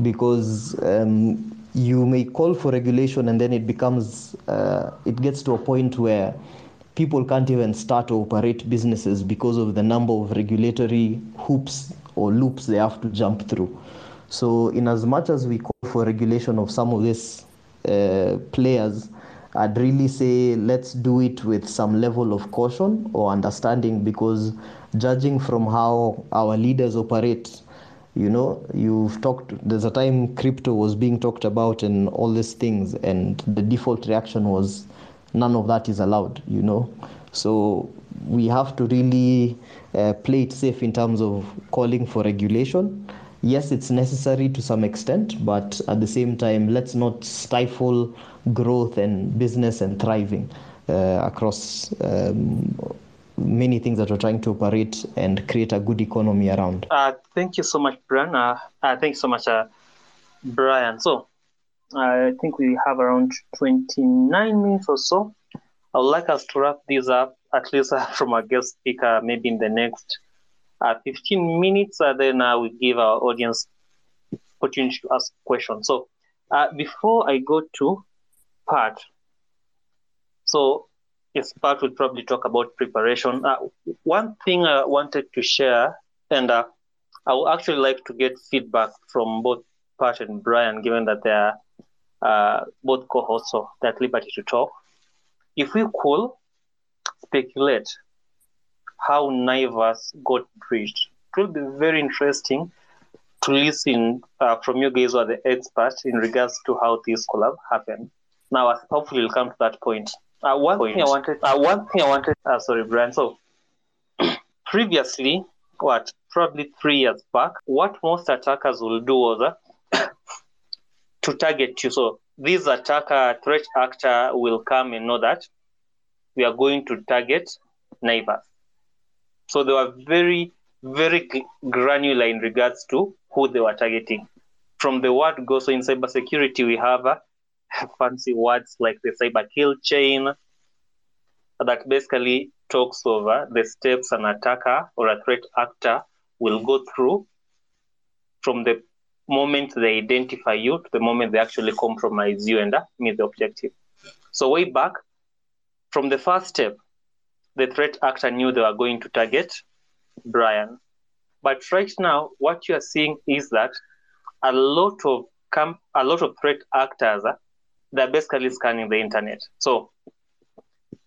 because um, you may call for regulation and then it becomes uh, it gets to a point where people can't even start to operate businesses because of the number of regulatory hoops or loops they have to jump through. So in as much as we call for regulation of some of these uh, players, I'd really say let's do it with some level of caution or understanding, because judging from how our leaders operate, you know, you've talked, there's a time crypto was being talked about and all these things, and the default reaction was none of that is allowed, you know. So we have to really uh, play it safe in terms of calling for regulation. Yes, it's necessary to some extent, but at the same time, let's not stifle growth and business and thriving uh, across um, many things that we're trying to operate and create a good economy around. Uh, thank you so much, Brian. Uh, uh, thank you so much, uh, Brian. So uh, I think we have around twenty-nine minutes or so. I would like us to wrap this up, at least uh, from our guest speaker, maybe in the next Uh, fifteen minutes, and uh, then uh, we give our audience opportunity to ask questions. So uh, before I go to Pat, so yes, Pat will probably talk about preparation. Uh, one thing I wanted to share, and uh, I would actually like to get feedback from both Pat and Brian, given that they are uh, both cohorts of that liberty to talk. If we could speculate how Naivas got breached, it will be very interesting to listen uh, from you guys who are the experts in regards to how this collab happened. Now, hopefully we'll come to that point. Uh, one, point. Thing I wanted, uh, one thing I wanted... Uh, sorry, Brian. So, previously, what, probably three years back, what most attackers will do was uh, to target you. So, this attacker, threat actor will come and know that we are going to target Naivas. So, they were very, very granular in regards to who they were targeting. From the word go, so in cybersecurity, we have... Uh, fancy words like the cyber kill chain that basically talks over the steps an attacker or a threat actor will go through from the moment they identify you to the moment they actually compromise you and meet the objective. So way back, from the first step, the threat actor knew they were going to target Brian. But right now, what you are seeing is that a lot of camp, a lot of threat actors uh, they're basically scanning the internet. So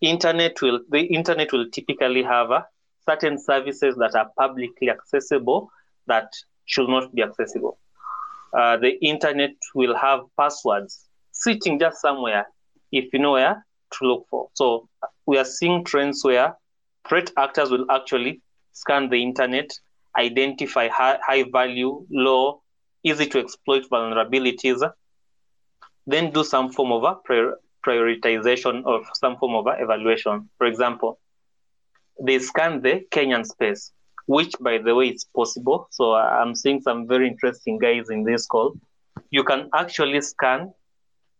internet will the internet will typically have uh, certain services that are publicly accessible that should not be accessible. Uh, the internet will have passwords sitting just somewhere if you know where to look for. So we are seeing trends where threat actors will actually scan the internet, identify high, high value, low, easy to exploit vulnerabilities, then do some form of a prior- prioritization or some form of a evaluation. For example, they scan the Kenyan space, which, by the way, is possible. So I'm seeing some very interesting guys in this call. You can actually scan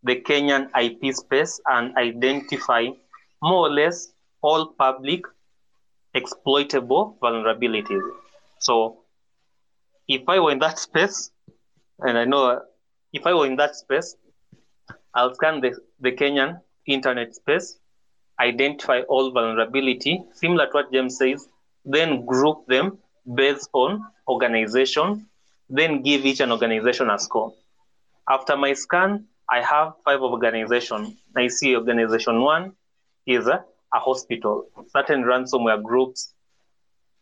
the Kenyan I P space and identify more or less all public exploitable vulnerabilities. So if I were in that space, and I know if I were in that space, I'll scan the, the Kenyan internet space, identify all vulnerability, similar to what James says, then group them based on organization, then give each an organization a score. After my scan, I have five organizations. I see organization one is a, a hospital. Certain ransomware groups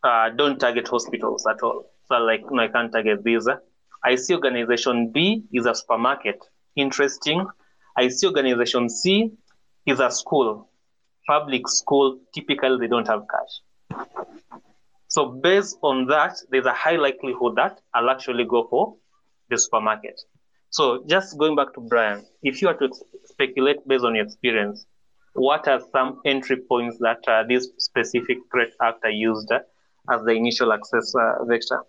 uh, don't target hospitals at all. So like, no, I can't target these. I see organization B is a supermarket. Interesting. I see organization C is a school. Public school, typically they don't have cash. So based on that, there's a high likelihood that I'll actually go for the supermarket. So just going back to Brian, if you are to speculate based on your experience, what are some entry points that uh, this specific threat actor used uh, as the initial access uh, vector?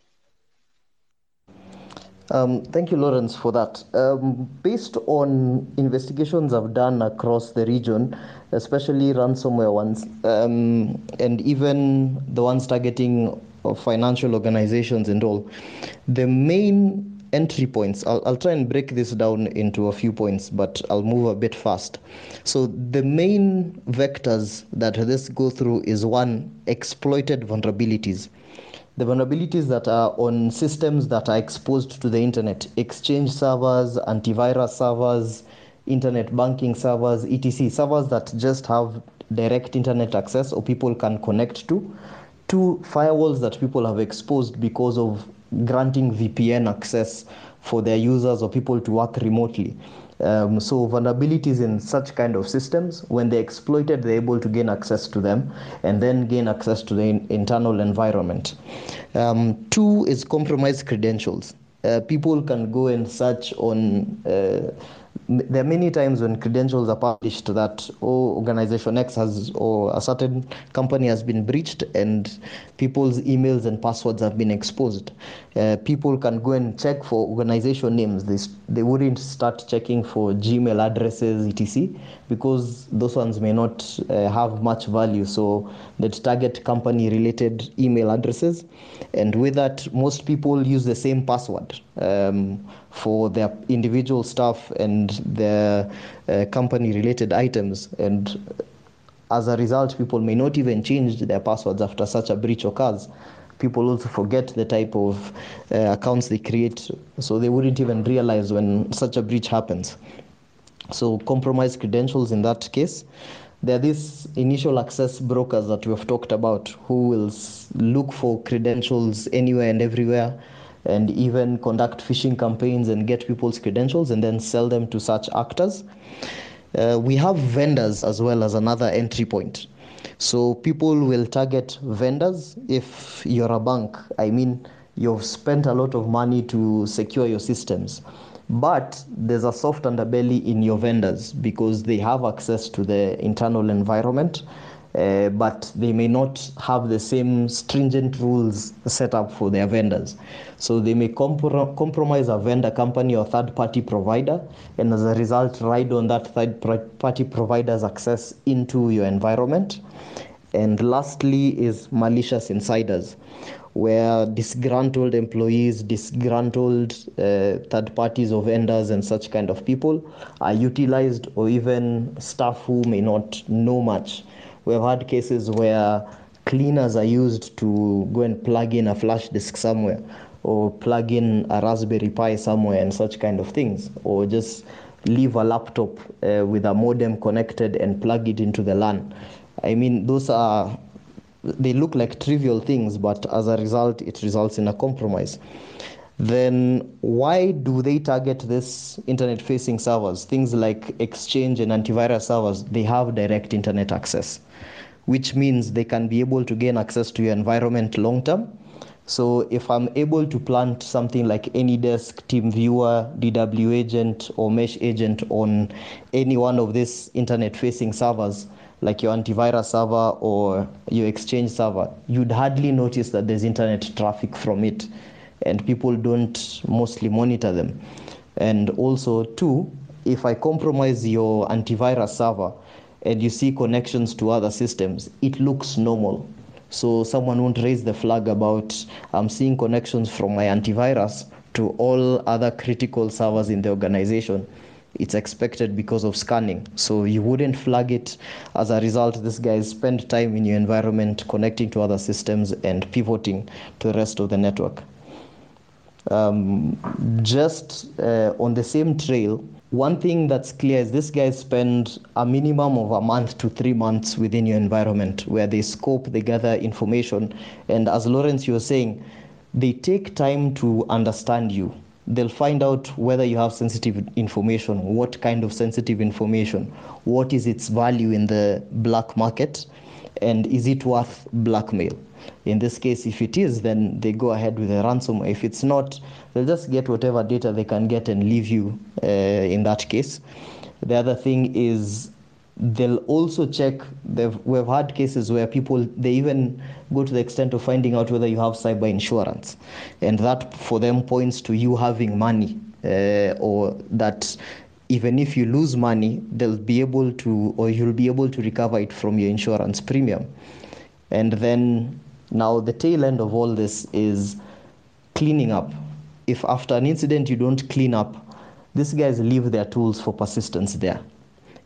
Um, thank you, Lawrence, for that. Um, based on investigations I've done across the region, especially ransomware ones, um, and even the ones targeting financial organizations and all, the main entry points, I'll, I'll try and break this down into a few points, but I'll move a bit fast. So the main vectors that this go through is one, exploited vulnerabilities. The vulnerabilities that are on systems that are exposed to the internet, exchange servers, antivirus servers, internet banking servers, et cetera, servers that just have direct internet access or people can connect to, to firewalls that people have exposed because of granting V P N access for their users or people to work remotely. Um, so vulnerabilities in such kind of systems, when they're exploited, they're able to gain access to them and then gain access to the in- internal environment. Um, two is compromised credentials. Uh, people can go and search on... Uh, there are many times when credentials are published that oh, organization X has or a certain company has been breached and people's emails and passwords have been exposed. Uh, people can go and check for organization names. They, they wouldn't start checking for Gmail addresses, et cetera, because those ones may not uh, have much value. So they'd target company-related email addresses. And with that, most people use the same password um, for their individual stuff and their uh, company-related items. And as a result, people may not even change their passwords after such a breach occurs. People also forget the type of uh, accounts they create, so they wouldn't even realize when such a breach happens. So compromised credentials in that case. There are these initial access brokers that we have talked about who will look for credentials anywhere and everywhere and even conduct phishing campaigns and get people's credentials and then sell them to such actors. Uh, we have vendors as well as another entry point. So people will target vendors. If you're a bank, I mean, you've spent a lot of money to secure your systems. But there's a soft underbelly in your vendors because they have access to the internal environment, uh, but they may not have the same stringent rules set up for their vendors. So they may compor- compromise a vendor company or third-party provider, and as a result, ride on that third-party provider's access into your environment. And lastly is malicious insiders, where disgruntled employees, disgruntled uh, third parties or vendors and such kind of people are utilized, or even staff who may not know much. We've had cases where cleaners are used to go and plug in a flash disk somewhere, or plug in a Raspberry Pi somewhere and such kind of things, or just leave a laptop uh, with a modem connected and plug it into the LAN. I mean, those are they look like trivial things, but as a result, it results in a compromise. Then why do they target this internet-facing servers? Things like Exchange and antivirus servers, they have direct internet access, which means they can be able to gain access to your environment long-term. So if I'm able to plant something like AnyDesk, TeamViewer, D W Agent, or Mesh Agent on any one of these internet-facing servers, like your antivirus server or your Exchange server, you'd hardly notice that there's internet traffic from it, and people don't mostly monitor them. And also, two, if I compromise your antivirus server and you see connections to other systems, it looks normal. So someone won't raise the flag about, I'm seeing connections from my antivirus to all other critical servers in the organization. It's expected because of scanning. So you wouldn't flag it. As a result, these guys spend time in your environment connecting to other systems and pivoting to the rest of the network. Um, just uh, on the same trail, one thing that's clear is these guys spend a minimum of a month to three months within your environment where they scope, they gather information. And as Lawrence, you were saying, they take time to understand you. They'll find out whether you have sensitive information, what kind of sensitive information, what is its value in the black market, and is it worth blackmail? In this case, if it is, then they go ahead with a ransom. If it's not, they'll just get whatever data they can get and leave you uh, in that case. The other thing is they'll also check, they've, we've had cases where people, they even go to the extent of finding out whether you have cyber insurance. And that for them points to you having money, uh, or that even if you lose money, they'll be able to, or you'll be able to recover it from your insurance premium. And then now the tail end of all this is cleaning up. If after an incident you don't clean up, these guys leave their tools for persistence there.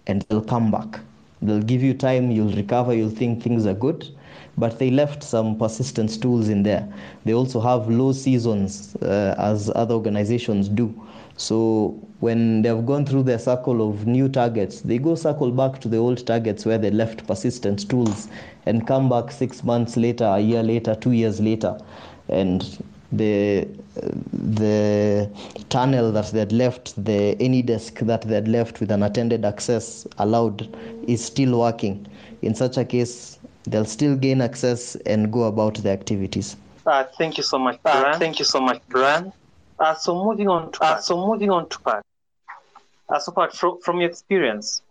And they'll come back. They'll give you time, you'll recover, you'll think things are good, but they left some persistence tools in there. They also have low seasons, uh, as other organizations do. So when they've gone through their circle of new targets, they go circle back to the old targets where they left persistence tools and come back six months later, a year later, two years later. And the the tunnel that they had left, the AnyDesk that they had left with unattended access allowed, is still working. In such a case, they'll still gain access and go about their activities. Uh, thank you so much, Brian. Uh, thank you so much, Brian. Uh, so moving on to uh, so moving on to Pat. Uh, so Pat, from, from your experience,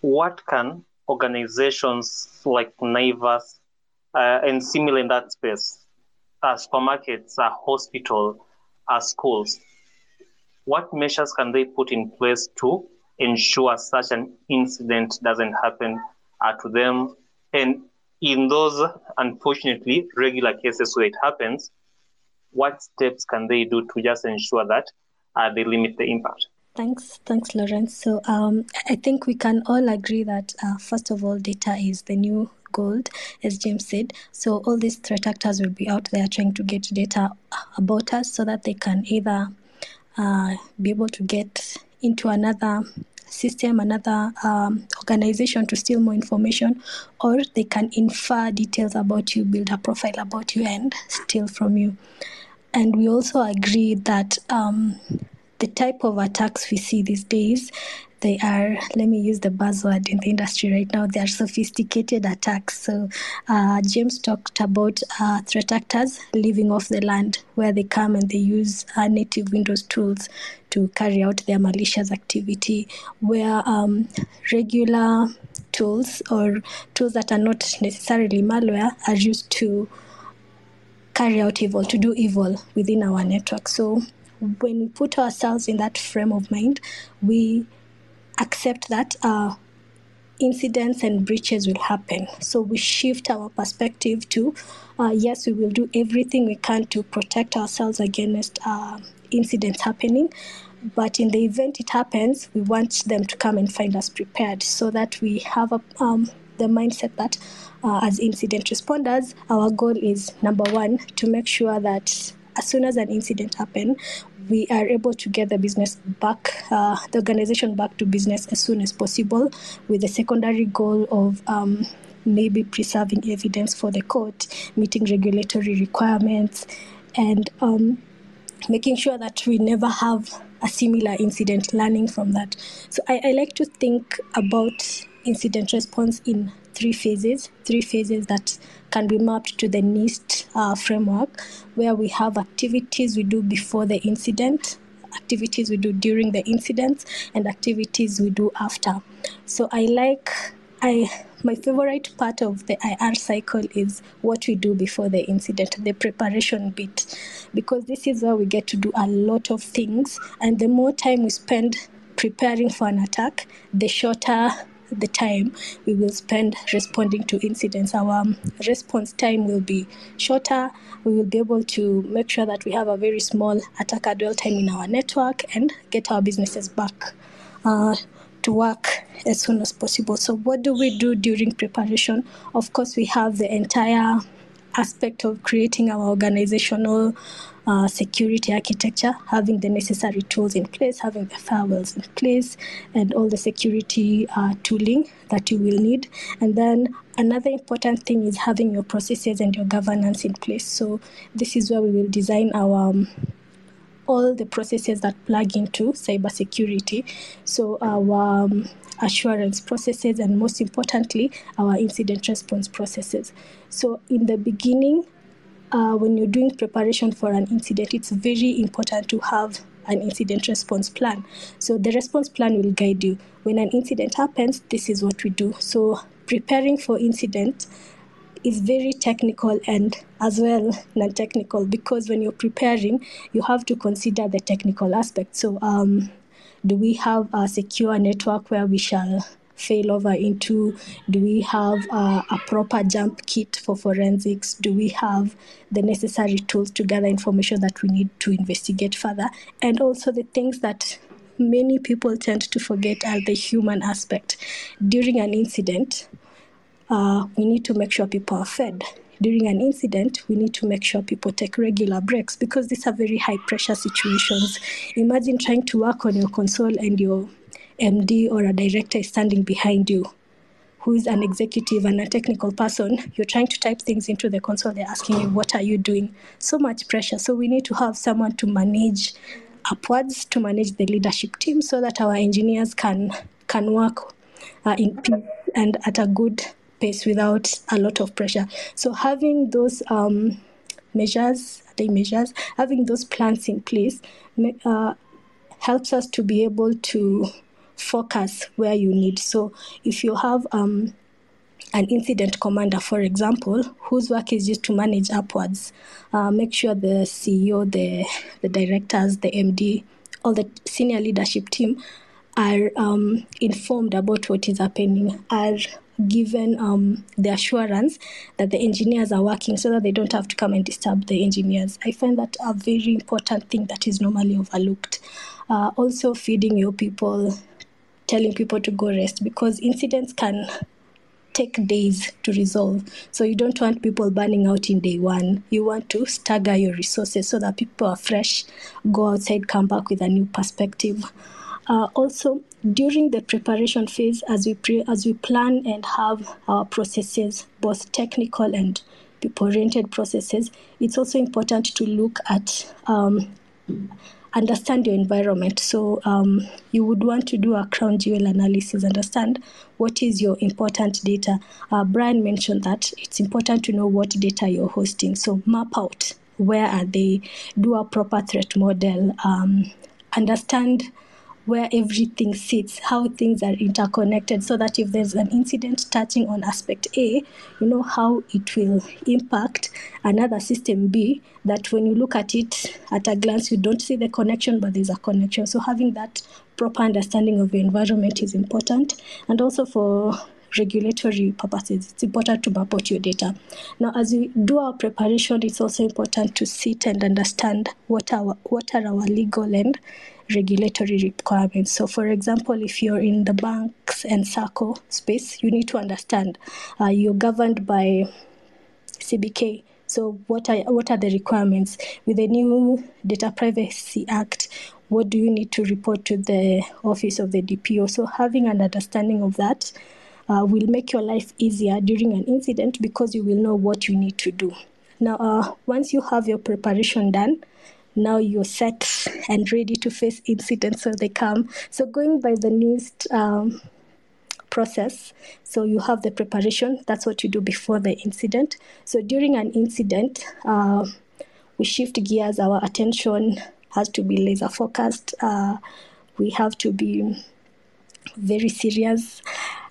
what can organizations like Naivas uh, and similar in that space, Uh, supermarkets, uh, hospitals, uh, schools, what measures can they put in place to ensure such an incident doesn't happen uh, to them? And in those, unfortunately, regular cases where it happens, what steps can they do to just ensure that uh, they limit the impact? Thanks, thanks, Lawrence. So um, I think we can all agree that, uh, first of all, data is the new gold, as James said. So all these threat actors will be out there trying to get data about us so that they can either uh, be able to get into another system, another um, organization to steal more information, or they can infer details about you, build a profile about you, and steal from you. And we also agree that um, the type of attacks we see these days, they are, let me use the buzzword in the industry right now, they are sophisticated attacks. So uh, James talked about uh, threat actors living off the land, where they come and they use uh, native Windows tools to carry out their malicious activity, where um, regular tools or tools that are not necessarily malware are used to carry out evil, to do evil within our network. So when we put ourselves in that frame of mind, we accept that uh, incidents and breaches will happen. So we shift our perspective to, uh, yes, we will do everything we can to protect ourselves against uh, incidents happening, but in the event it happens, we want them to come and find us prepared, so that we have a, um, the mindset that uh, as incident responders, our goal is, number one, to make sure that as soon as an incident happens, we are able to get the business back, uh, the organization back to business as soon as possible, with the secondary goal of um, maybe preserving evidence for the court, meeting regulatory requirements, and um, making sure that we never have a similar incident, learning from that. So I, I like to think about incident response in three phases, three phases that can be mapped to the NIST uh, framework, where we have activities we do before the incident, activities we do during the incident, and activities we do after. So I like, I my favorite part of the I R cycle is what we do before the incident, the preparation bit, because this is where we get to do a lot of things, and the more time we spend preparing for an attack, the shorter the time we will spend responding to incidents. Our um, response time will be shorter. We will be able to make sure that we have a very small attacker dwell time in our network and get our businesses back uh, to work as soon as possible. So what do we do during preparation? Of course, we have the entire aspect of creating our organizational uh, security architecture, having the necessary tools in place, having the firewalls in place, and all the security uh, tooling that you will need. And then another important thing is having your processes and your governance in place. So this is where we will design our um, all the processes that plug into cybersecurity. So our um, assurance processes, and most importantly, our incident response processes. So in the beginning, uh, when you're doing preparation for an incident, it's very important to have an incident response plan. So the response plan will guide you. When an incident happens, this is what we do. So preparing for incident is very technical and as well non-technical, because when you're preparing, you have to consider the technical aspect. So um, do we have a secure network where we shall fail over into? Do we have a, a proper jump kit for forensics? Do we have the necessary tools to gather information that we need to investigate further? And also the things that many people tend to forget are the human aspect. During an incident, uh, we need to make sure people are fed. During an incident, we need to make sure people take regular breaks, because these are very high-pressure situations. Imagine trying to work on your console and your M D or a director is standing behind you, who is an executive and a technical person. You're trying to type things into the console. They're asking you, what are you doing? So much pressure. So we need to have someone to manage upwards, to manage the leadership team, so that our engineers can, can work uh, in peace and at a good pace without a lot of pressure. So having those um, measures, the measures, having those plans in place uh, helps us to be able to focus where you need. So if you have um, an incident commander, for example, whose work is just to manage upwards, uh, make sure the C E O, the, the directors, the M D, all the senior leadership team are um, informed about what is happening, are given um, the assurance that the engineers are working, so that they don't have to come and disturb the engineers. I find that a very important thing that is normally overlooked. Uh, also feeding your people, telling people to go rest, because incidents can take days to resolve. So you don't want people burning out in day one. You want to stagger your resources so that people are fresh, go outside, come back with a new perspective. Uh, also, during the preparation phase, as we pre- as we plan and have our processes, both technical and people-oriented processes, it's also important to look at um, understand your environment. So um, you would want to do a crown jewel analysis, understand what is your important data. Uh, Brian mentioned that it's important to know what data you're hosting. So map out where are they, do a proper threat model, um, understand where everything sits, how things are interconnected, so that if there's an incident touching on aspect A, you know how it will impact another system B, that when you look at it at a glance, you don't see the connection, but there's a connection. So having that proper understanding of your environment is important. And also for regulatory purposes, it's important to map out your data. Now, as we do our preparation, it's also important to sit and understand what our what are our legal and regulatory requirements. So, for example, if you're in the banks and S A C O space, you need to understand uh, you're governed by C B K. So, what are what are the requirements with the new Data Privacy Act? What do you need to report to the office of the D P O? So, having an understanding of that Uh, will make your life easier during an incident, because you will know what you need to do. Now, uh, once you have your preparation done, now you're set and ready to face incidents when they come. So going by the NIST um, process, so you have the preparation. That's what you do before the incident. So during an incident, uh, we shift gears. Our attention has to be laser focused. Uh, we have to be very serious.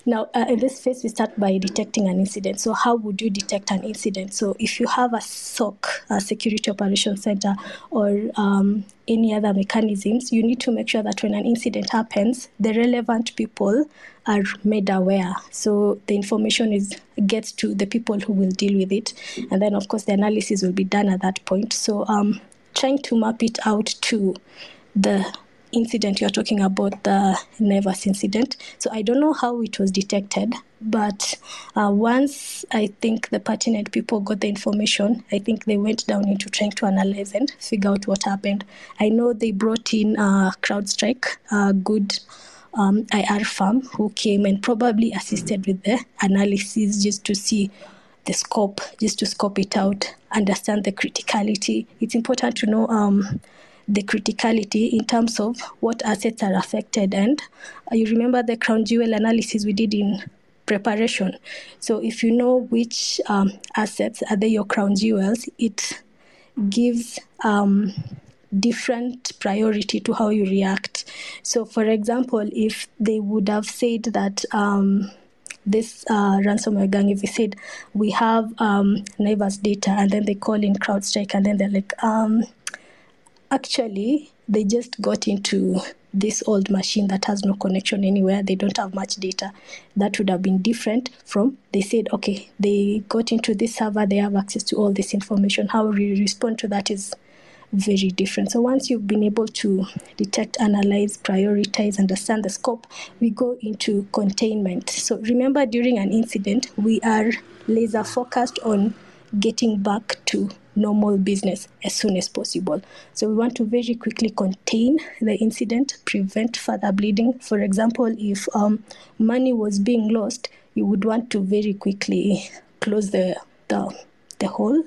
Now, uh, in this phase, we start by detecting an incident. So how would you detect an incident? So if you have a S O C, a Security Operations Center, or um, any other mechanisms, you need to make sure that when an incident happens, the relevant people are made aware. So the information is gets to the people who will deal with it. And then, of course, the analysis will be done at that point. So um, trying to map it out to the incident you're talking about, the Naivas incident. So I don't know how it was detected, but uh, once I think the pertinent people got the information, I think they went down into trying to analyze and figure out what happened. I know they brought in uh, CrowdStrike, a good um, I R firm, who came and probably assisted with the analysis just to see the scope, just to scope it out, understand the criticality. It's important to know um, the criticality in terms of what assets are affected. And uh, you remember the crown jewel analysis we did in preparation. So if you know which um, assets are they your crown jewels, it gives um, different priority to how you react. So for example, if they would have said that um, this uh, ransomware gang, if they said we have um, Naivas data, and then they call in CrowdStrike, and then they're like, um, actually, they just got into this old machine that has no connection anywhere. They don't have much data. That would have been different from they said, okay, they got into this server. They have access to all this information. How we respond to that is very different. So once you've been able to detect, analyze, prioritize, understand the scope, we go into containment. So remember, during an incident, we are laser focused on getting back to normal business as soon as possible. So we want to very quickly contain the incident, prevent further bleeding. For example, if um, money was being lost, you would want to very quickly close the the, the hole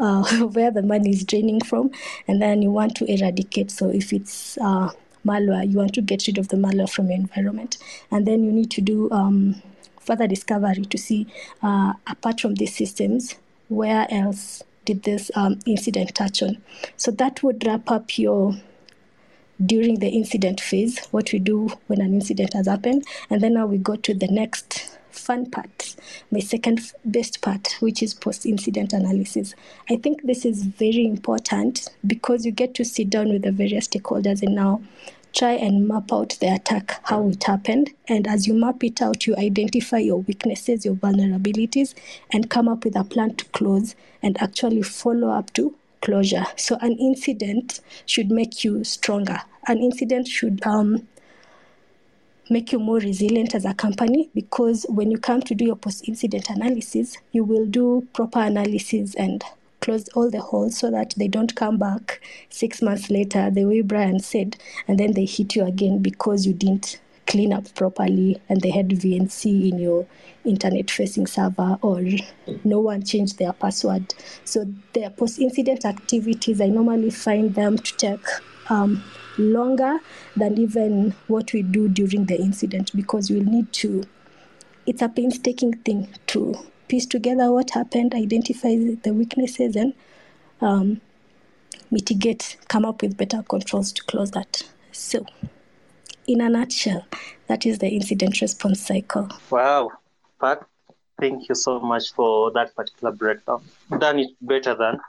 uh, where the money is draining from, and then you want to eradicate. So if it's uh, malware, you want to get rid of the malware from your environment. And then you need to do um, further discovery to see, uh, apart from these systems, where else did this um, incident touch on. So that would wrap up your, during the incident phase, what we do when an incident has happened. And then now we go to the next fun part, my second best part, which is post-incident analysis. I think this is very important because you get to sit down with the various stakeholders and now try and map out the attack, how it happened. And as you map it out, you identify your weaknesses, your vulnerabilities, and come up with a plan to close and actually follow up to closure. So an incident should make you stronger. An incident should um, make you more resilient as a company, because when you come to do your post-incident analysis, you will do proper analysis and close all the holes so that they don't come back six months later, the way Brian said, and then they hit you again because you didn't clean up properly, and they had V N C in your internet-facing server, or no one changed their password. So their post-incident activities, I normally find them to take um, longer than even what we do during the incident, because we'll need to, it's a painstaking thing to piece together what happened, identify the weaknesses, and um, mitigate, come up with better controls to close that. So, in a nutshell, that is the incident response cycle. Wow, Pat, thank you so much for that particular breakdown. You've done it better than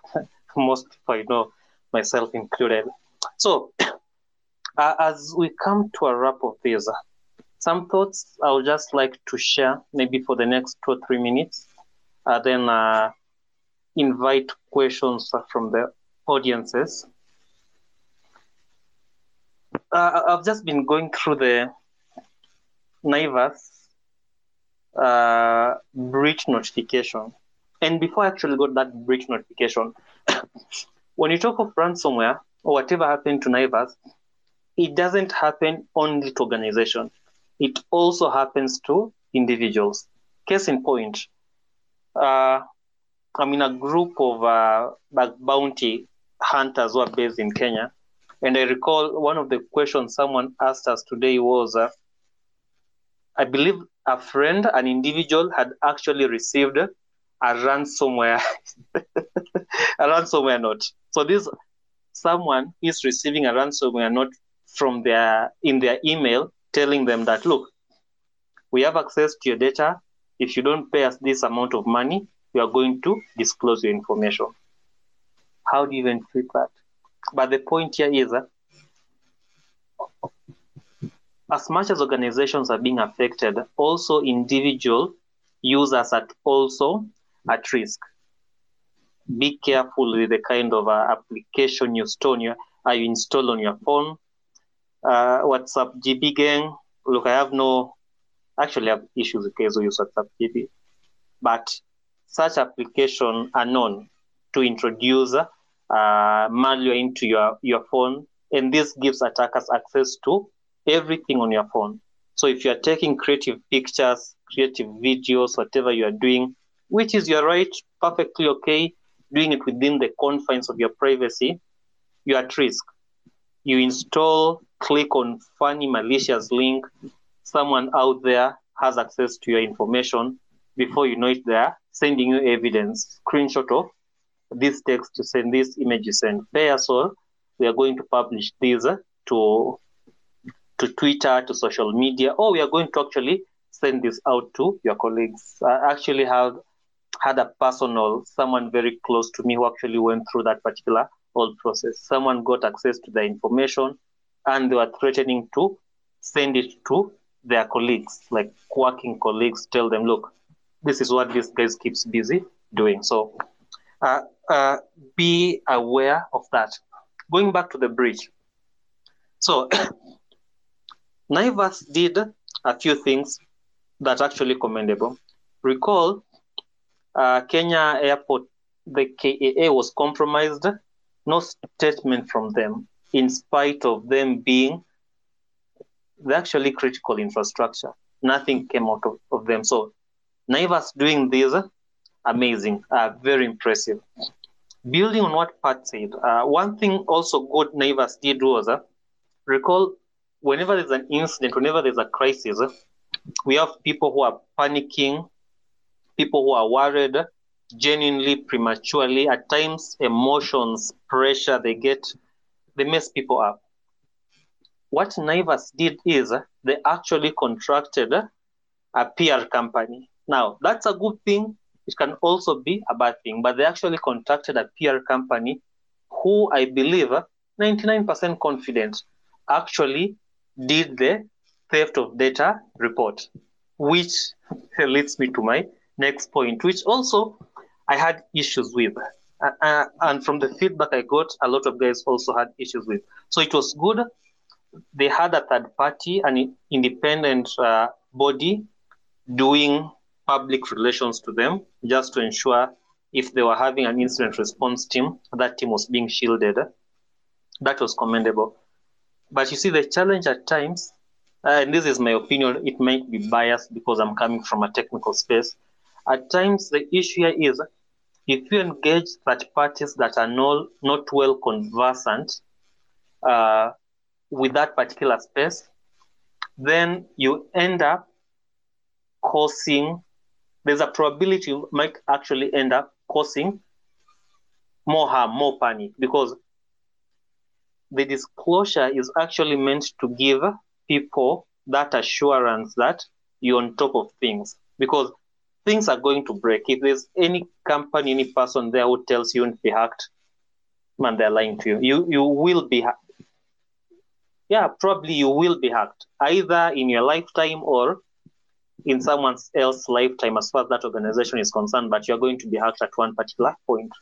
most people I know, myself included. So, uh, as we come to a wrap of this, some thoughts I would just like to share, maybe for the next two or three minutes, and uh, then uh, invite questions from the audiences. Uh, I've just been going through the Naivas uh, breach notification. And before I actually got that breach notification, when you talk of ransomware or whatever happened to Naivas, it doesn't happen only to organizations. It also happens to individuals. Case in point, uh, I'm in a group of uh, bounty hunters who are based in Kenya. And I recall one of the questions someone asked us today was, uh, I believe a friend, an individual, had actually received a ransomware, a ransomware note. So this someone is receiving a ransomware note from their in their email, telling them that, look, we have access to your data. If you don't pay us this amount of money, we are going to disclose your information. How do you even treat that? But the point here is, uh, as much as organizations are being affected, also individual users are also at risk. Be careful with the kind of uh, application you store on your, uh, you install on your phone. Uh, WhatsApp G B gang. Look, I have no, actually I have issues with guys who use WhatsApp G B, but such applications are known to introduce uh, malware into your, your phone, and this gives attackers access to everything on your phone. So if you are taking creative pictures, creative videos, whatever you are doing, which is your right, perfectly okay, doing it within the confines of your privacy, you are at risk. You install, click on funny malicious link. Someone out there has access to your information. Before you know it, they're sending you evidence, screenshot of this text you send, this image you send. Pay us all. We are going to publish these to to Twitter, to social media, or we are going to actually send this out to your colleagues. I actually have had a personal, someone very close to me who actually went through that particular whole process. Someone got access to their information, and they were threatening to send it to their colleagues, like working colleagues, tell them, look, this is what this guy keeps busy doing. So uh, uh, be aware of that. Going back to the breach. So Naivas did a few things that are actually commendable. Recall, uh, Kenya Airport, the K A A was compromised. No statement from them, in spite of them being the actually critical infrastructure. Nothing came out of, of them. So Naivas doing this, amazing, uh, very impressive. Building on what Pat said, uh, one thing also good Naivas did was, uh, recall, whenever there's an incident, whenever there's a crisis, uh, we have people who are panicking, people who are worried, genuinely, prematurely, at times emotions, pressure they get, they mess people up. What Naivas did is they actually contracted a P R company. Now, that's a good thing. It can also be a bad thing, but they actually contracted a P R company who I believe ninety-nine percent confident actually did the theft of data report, which leads me to my next point, which also I had issues with. Uh, uh, and from the feedback I got, a lot of guys also had issues with. So it was good. They had a third party, an independent uh, body doing public relations to them, just to ensure if they were having an incident response team, that team was being shielded. That was commendable. But you see, the challenge at times uh, and this is my opinion, it might be biased because I'm coming from a technical space. At times, the issue here is if you engage third parties that are no, not well conversant uh, with that particular space, then you end up causing, there's a probability you might actually end up causing more harm, more panic, because the disclosure is actually meant to give people that assurance that you're on top of things, because things are going to break. If there's any company, any person there who tells you you won't be hacked, man, they're lying to you. You you will be hacked. Yeah, probably you will be hacked, either in your lifetime or in someone else's lifetime as far as that organization is concerned, but you're going to be hacked at one particular point.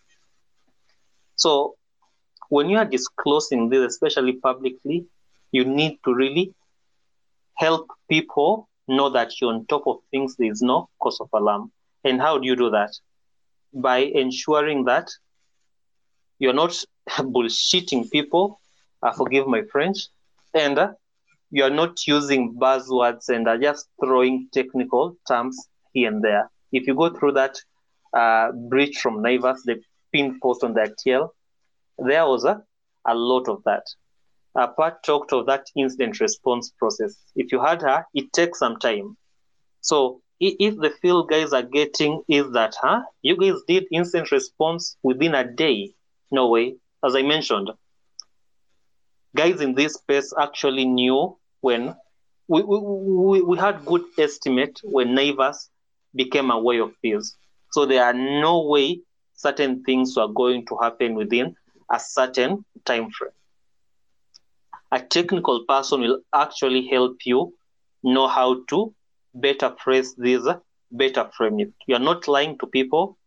So when you are disclosing this, especially publicly, you need to really help people know that you're on top of things, there is no cause of alarm. And how do you do that? By ensuring that you're not bullshitting people, uh, forgive my French, and uh, you're not using buzzwords and are just throwing technical terms here and there. If you go through that uh, breach from Naivas, the PIN post on their T L, there was a, a lot of that. Apart talked of that incident response process. If you had her, it takes some time. So if the field guys are getting is that, huh? You guys did incident response within a day. No way. As I mentioned, guys in this space actually knew when we we, we had good estimate when Naivas became aware of this. So there are no way certain things were going to happen within a certain time frame. A technical person will actually help you know how to better phrase this, better frame it. You're not lying to people,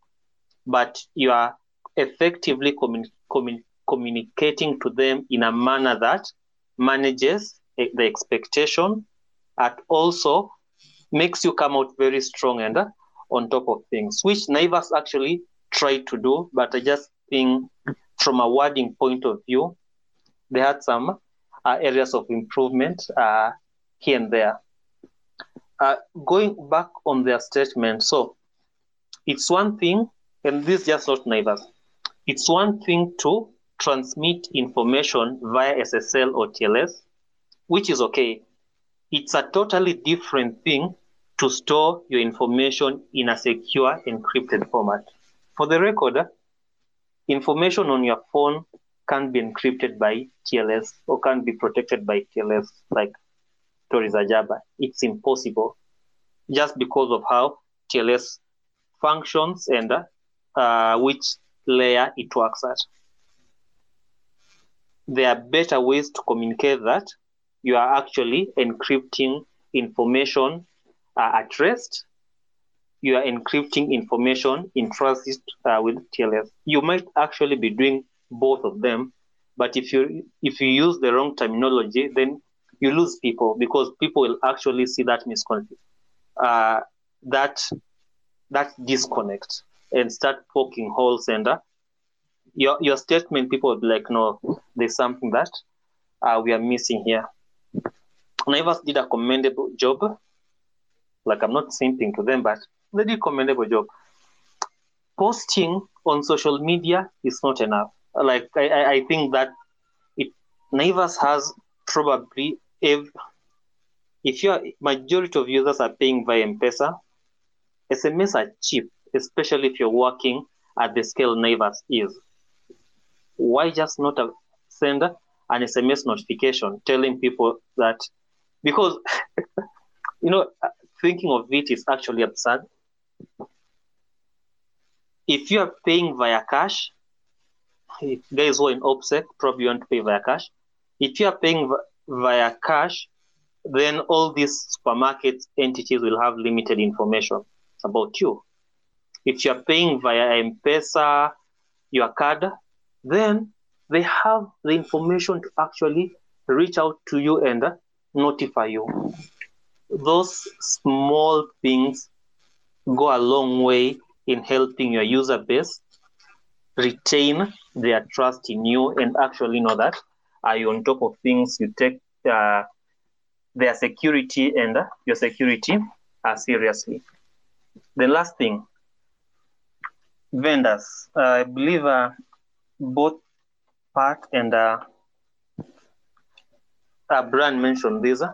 but you are effectively commun- commun- communicating to them in a manner that manages the expectation and also makes you come out very strong and uh, on top of things, which Naivas actually tried to do, but I just think from a wording point of view, they had some Uh, areas of improvement uh, here and there. Uh, going back on their statement, so it's one thing, and this is just not Naivas, it's one thing to transmit information via S S L or T L S, which is okay. It's a totally different thing to store your information in a secure encrypted format. For the record, information on your phone can be encrypted by T L S or can be protected by T L S, like Toriza Jabba. It's impossible just because of how T L S functions and uh, which layer it works at. There are better ways to communicate that you are actually encrypting information uh, at rest. You are encrypting information in transit uh, with T L S. You might actually be doing both of them, but if you if you use the wrong terminology, then you lose people, because people will actually see that misconception, uh, that that disconnect, and start poking holes. And uh, your your statement, people will be like, no, there's something that uh, we are missing here. Naivas did a commendable job. Like, I'm not simping to them, but they did a commendable job. Posting on social media is not enough. Like, I, I think that it Naivas has probably, if, if your majority of users are paying via M-Pesa, S M S are cheap, especially if you're working at the scale Naivas is. Why just not a, send an S M S notification telling people that? Because, you know, thinking of it is actually absurd. If you are paying via cash, if guys who are in OPSEC probably won't pay via cash. If you are paying v- via cash, then all these supermarket entities will have limited information about you. If you are paying via M-Pesa, your card, then they have the information to actually reach out to you and uh, notify you. Those small things go a long way in helping your user base retain their trust in you and actually know that are you on top of things. You take uh, their security and uh, your security uh, seriously. The last thing, vendors. Uh, I believe uh, both Pat and uh, uh, Brian mentioned this, uh,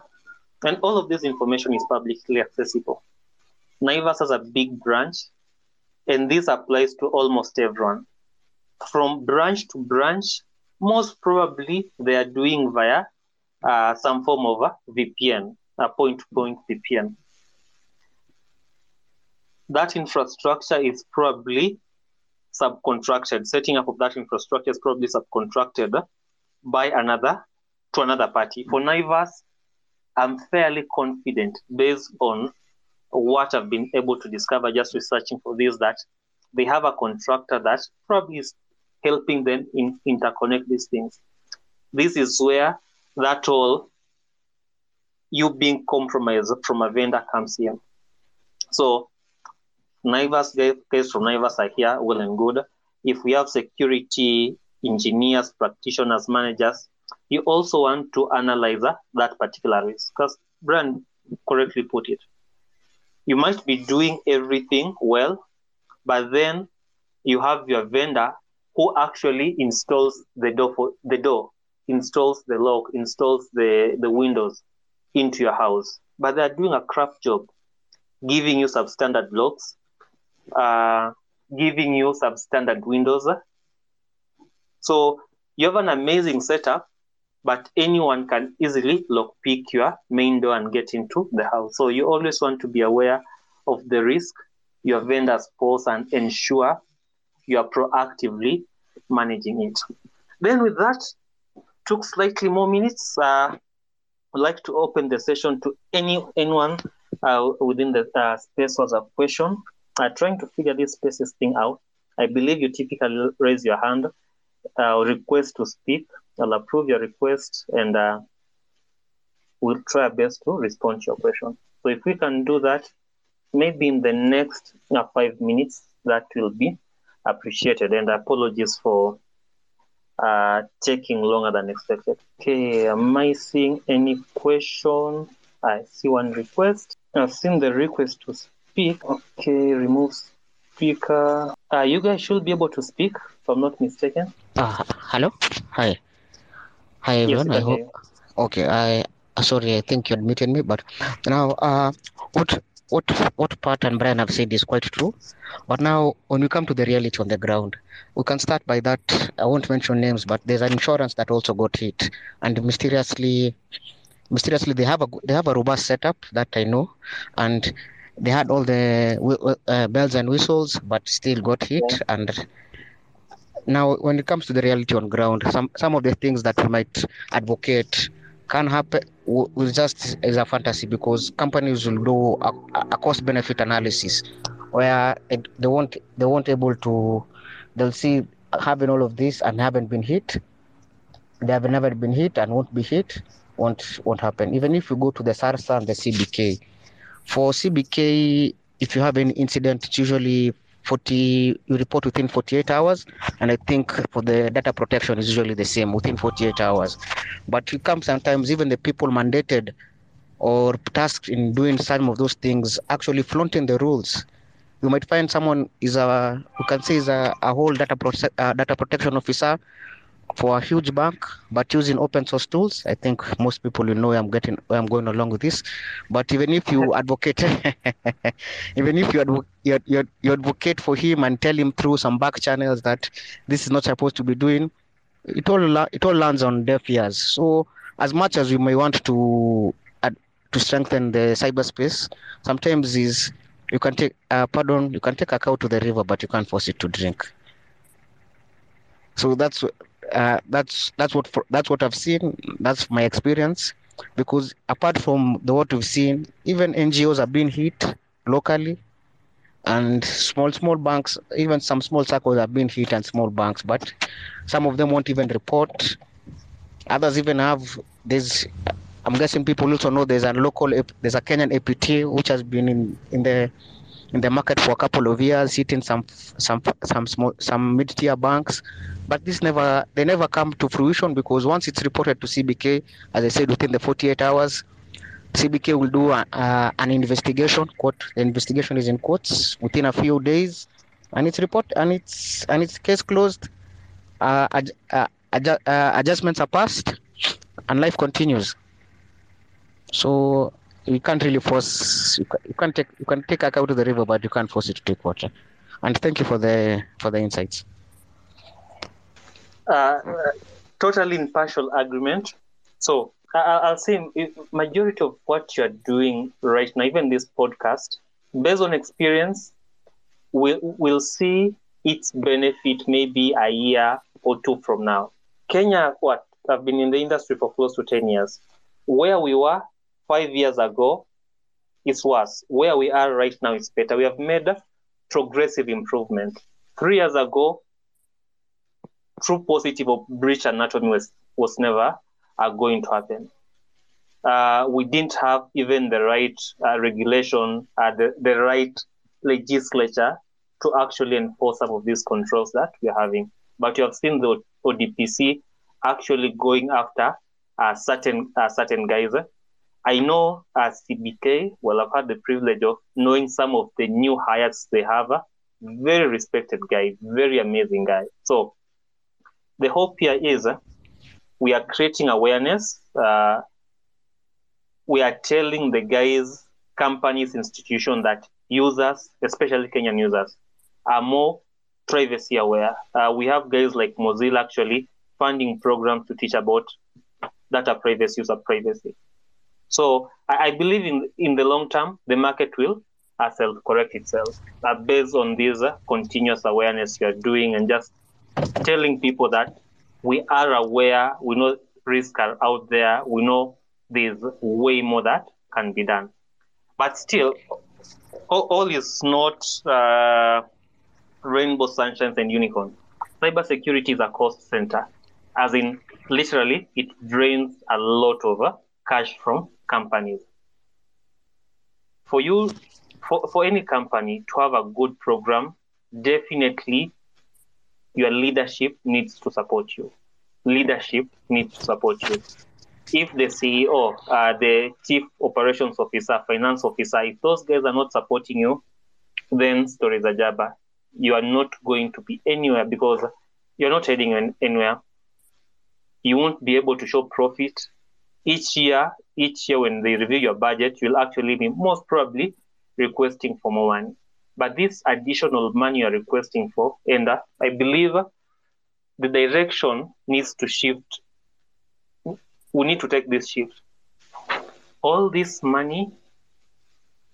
and all of this information is publicly accessible. Naivas has a big branch, and this applies to almost everyone. From branch to branch, most probably they are doing via uh, some form of a V P N, a point-to-point V P N. That infrastructure is probably subcontracted. Setting up of that infrastructure is probably subcontracted by another to another party. For Naivas, I'm fairly confident based on what I've been able to discover just researching for this, that they have a contractor that probably is helping them in, interconnect these things. This is where that all you being compromised from a vendor comes in. So Naivas guys from Naivas are here, well and good. If we have security engineers, practitioners, managers, you also want to analyze that particular risk, because Brian correctly put it. You might be doing everything well, but then you have your vendor who actually installs the door, for, the door, installs the lock, installs the, the windows into your house. But they're doing a crap job, giving you substandard locks, uh, giving you substandard windows. So you have an amazing setup, but anyone can easily lockpick your main door and get into the house. So you always want to be aware of the risk your vendors pose and ensure you are proactively managing it. Then with that, took slightly more minutes. Uh, I'd like to open the session to any anyone uh, within the uh, space was a question. I'm uh, trying to figure this spaces thing out. I believe you typically raise your hand uh, or request to speak. I'll approve your request and uh, we'll try our best to respond to your question. So if we can do that, maybe in the next uh, five minutes, that will be appreciated. And apologies for uh, taking longer than expected. Okay, am I seeing any question? I see one request. I've seen the request to speak. Okay, remove speaker. Uh, you guys should be able to speak, if I'm not mistaken. Uh, hello? Hi. Hi everyone. Yes, I hope. Okay. I sorry. I think you admitted me, but now uh, what what what Pat and Brian have said is quite true. But now, when we come to the reality on the ground, we can start by that. I won't mention names, but there's an insurance that also got hit, and mysteriously, mysteriously they have a they have a robust setup that I know, and they had all the uh, bells and whistles, but still got hit yeah. and. Now, when it comes to the reality on ground, some, some of the things that we might advocate can happen will just is a fantasy, because companies will do a, a cost benefit analysis where it, they won't they won't able to they'll see having all of this and haven't been hit, they have never been hit and won't be hit won't won't happen. Even if you go to the SARSA and the C B K, for C B K, if you have any incident, it's usually forty you report within forty-eight hours, and I think for the data protection is usually the same within forty-eight hours. But you come sometimes even the people mandated or tasked in doing some of those things actually flaunting the rules. You might find someone is a you can say is a, a whole data proce- uh, data protection officer for a huge bank, but using open source tools. I think most people will know where I'm getting, where I'm going along with this. But even if you advocate, even if you, advo- you, you, you advocate for him and tell him through some back channels that this is not supposed to be doing, it all la- it all lands on deaf ears. So as much as we may want to ad- to strengthen the cyberspace, sometimes is you can take uh, pardon you can take a cow to the river, but you can't force it to drink. So that's. Uh, that's that's what for, that's what I've seen. That's my experience, because apart from the what we've seen, even N G Os are being hit locally, and small small banks, even some small circles are being hit and small banks. But some of them won't even report. Others even have this. I'm guessing people also know there's a local there's a Kenyan A P T which has been in, in the in the market for a couple of years, hitting some some some small some mid-tier banks, but this never they never come to fruition, because once it's reported to C B K, as I said, within the forty-eight hours, C B K will do a, uh, an investigation. Quote, the investigation is in quotes, within a few days, and its report and its and its case closed. Uh, ad, uh, adju- uh, adjustments are passed, and life continues. So you can't really force. You can, you can take you can take a cow to the river, but you can't force it to take water. And thank you for the for the insights. Uh, totally impartial agreement. So I'll say majority of what you're doing right now, even this podcast, based on experience, we'll, we'll see its benefit maybe a year or two from now. Kenya, what? I've been in the industry for close to ten years. Where we were five years ago, it's worse. Where we are right now, it's better. We have made progressive improvement. Three years ago, true positive of breach anatomy was, was never are going to happen. Uh, we didn't have even the right uh, regulation, uh, the, the right legislature to actually enforce some of these controls that we're having. But you have seen the O D P C actually going after uh, certain uh, certain guys. I know as C B K, well, I've had the privilege of knowing some of the new hires they have. Very respected guy, very amazing guy. So the hope here is uh, we are creating awareness. Uh, we are telling the guys, companies, institutions that users, especially Kenyan users, are more privacy aware. Uh, we have guys like Mozilla actually funding programs to teach about data privacy, user privacy. So I, I believe in in the long term, the market will uh, self-correct itself uh, based on this uh, continuous awareness you are doing and just telling people that we are aware, we know risks are out there, we know there's way more that can be done. But still, all, all is not uh, rainbow sunshine and unicorns. Cybersecurity is a cost center, as in literally it drains a lot of uh, cash from companies. For you, for, for any company to have a good program, definitely your leadership needs to support you. Leadership needs to support you. If the C E O, uh, the chief operations officer, finance officer, if those guys are not supporting you, then stories are jabber. You are not going to be anywhere because you're not heading anywhere. You won't be able to show profit. Each year, each year when they review your budget, you'll actually be most probably requesting for more money. But this additional money you're requesting for, and uh, I believe the direction needs to shift. We need to take this shift. All this money,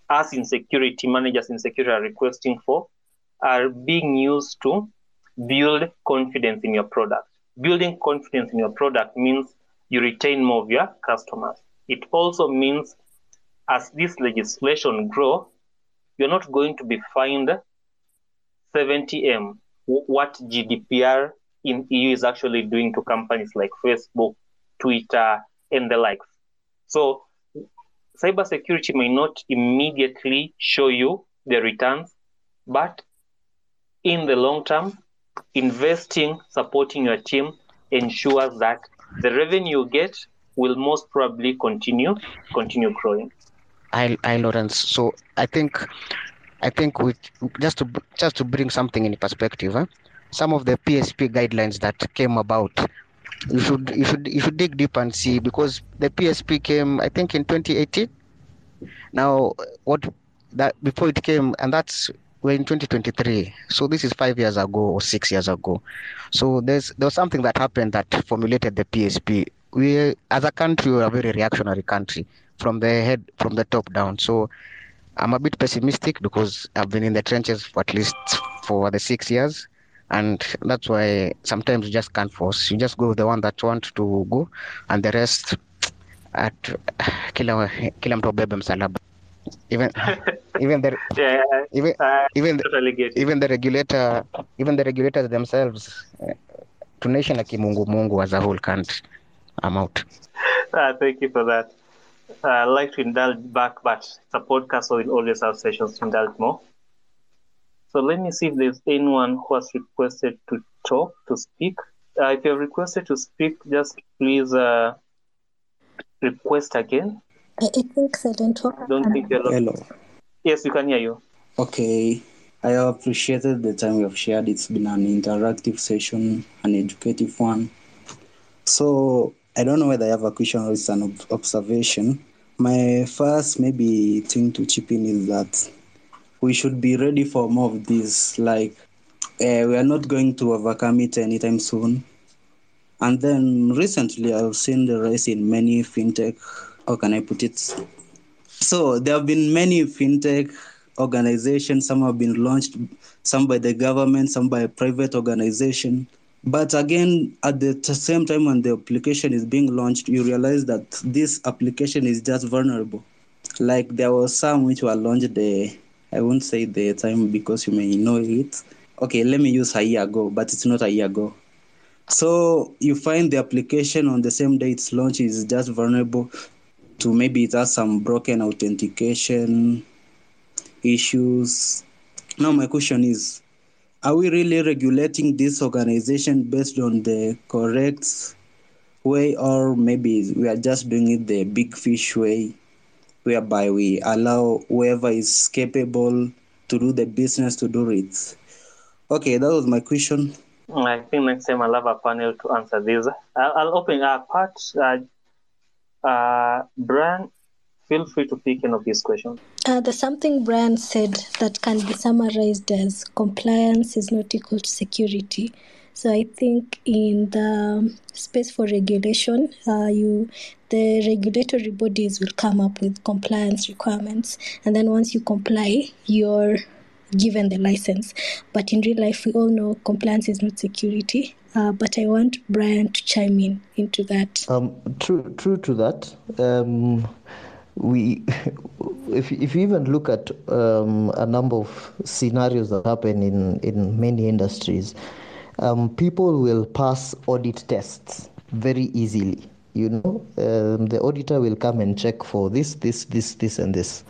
us in security, managers in security are requesting for, are being used to build confidence in your product. Building confidence in your product means you retain more of your customers. It also means as this legislation grows, you're not going to be fined seventy M, what G D P R in E U is actually doing to companies like Facebook, Twitter, and the likes. So cybersecurity may not immediately show you the returns, but in the long term, investing, supporting your team ensures that the revenue you get will most probably continue, continue growing. I, I Lawrence. So I think, I think we just to just to bring something in perspective. Eh? Some of the P S P guidelines that came about, you should you should you should dig deep and see, because the P S P came I think in twenty eighteen. Now what that before it came, and that's we're in twenty twenty-three. So this is five years ago or six years ago. So there's there was something that happened that formulated the P S P. We as a country we're a very reactionary country. From the head, from the top down. So I'm a bit pessimistic because I've been in the trenches for at least for the six years. And that's why sometimes you just can't force. You just go with the one that want to go and the rest at kila kila mtu bebe msalaba. Even even the yeah, even uh, even, totally the, even the regulator even the regulators themselves uh, tunaishi na kimungu mungu as a whole country. I'm out. Uh, thank you for that. Uh, I like to indulge back, but it's a podcast, so we'll always have sessions to indulge more. So let me see if there's anyone who has requested to talk, to speak. Uh, if you have requested to speak, just please uh, request again. I think I don't talk. I don't think you're lost. Hello. Yes, we can hear you. Okay. I appreciated the time we have shared. It's been an interactive session, an educative one. So I don't know whether I have a question or it's an ob- observation. My first maybe thing to chip in is that we should be ready for more of this. Like, uh, we are not going to overcome it anytime soon. And then recently I've seen the rise in many fintech, how can I put it? So there have been many fintech organizations. Some have been launched, some by the government, some by a private organization. But again, at the t- same time when the application is being launched, you realize that this application is just vulnerable. Like there were some which were launched, the, I won't say the time because you may know it. Okay, let me use a year ago, but it's not a year ago. So you find the application on the same day it's launched is just vulnerable to maybe it has some broken authentication issues. Now my question is, are we really regulating this organization based on the correct way, or maybe we are just doing it the big fish way, whereby we allow whoever is capable to do the business to do it? Okay, that was my question. I think next time I'll have a panel to answer this. I'll, I'll open up. Uh, uh, Brian, feel free to pick any of these questions. Uh, there's something Brian said that can be summarized as compliance is not equal to security. So I think in the space for regulation, uh, you the regulatory bodies will come up with compliance requirements. And then once you comply, you're given the license. But in real life, we all know compliance is not security. Uh, but I want Brian to chime in into that. Um, true, true to that. Um, we, if if you even look at um, a number of scenarios that happen in in many industries, um, people will pass audit tests very easily. You know, um, the auditor will come and check for this, this, this, this, and this.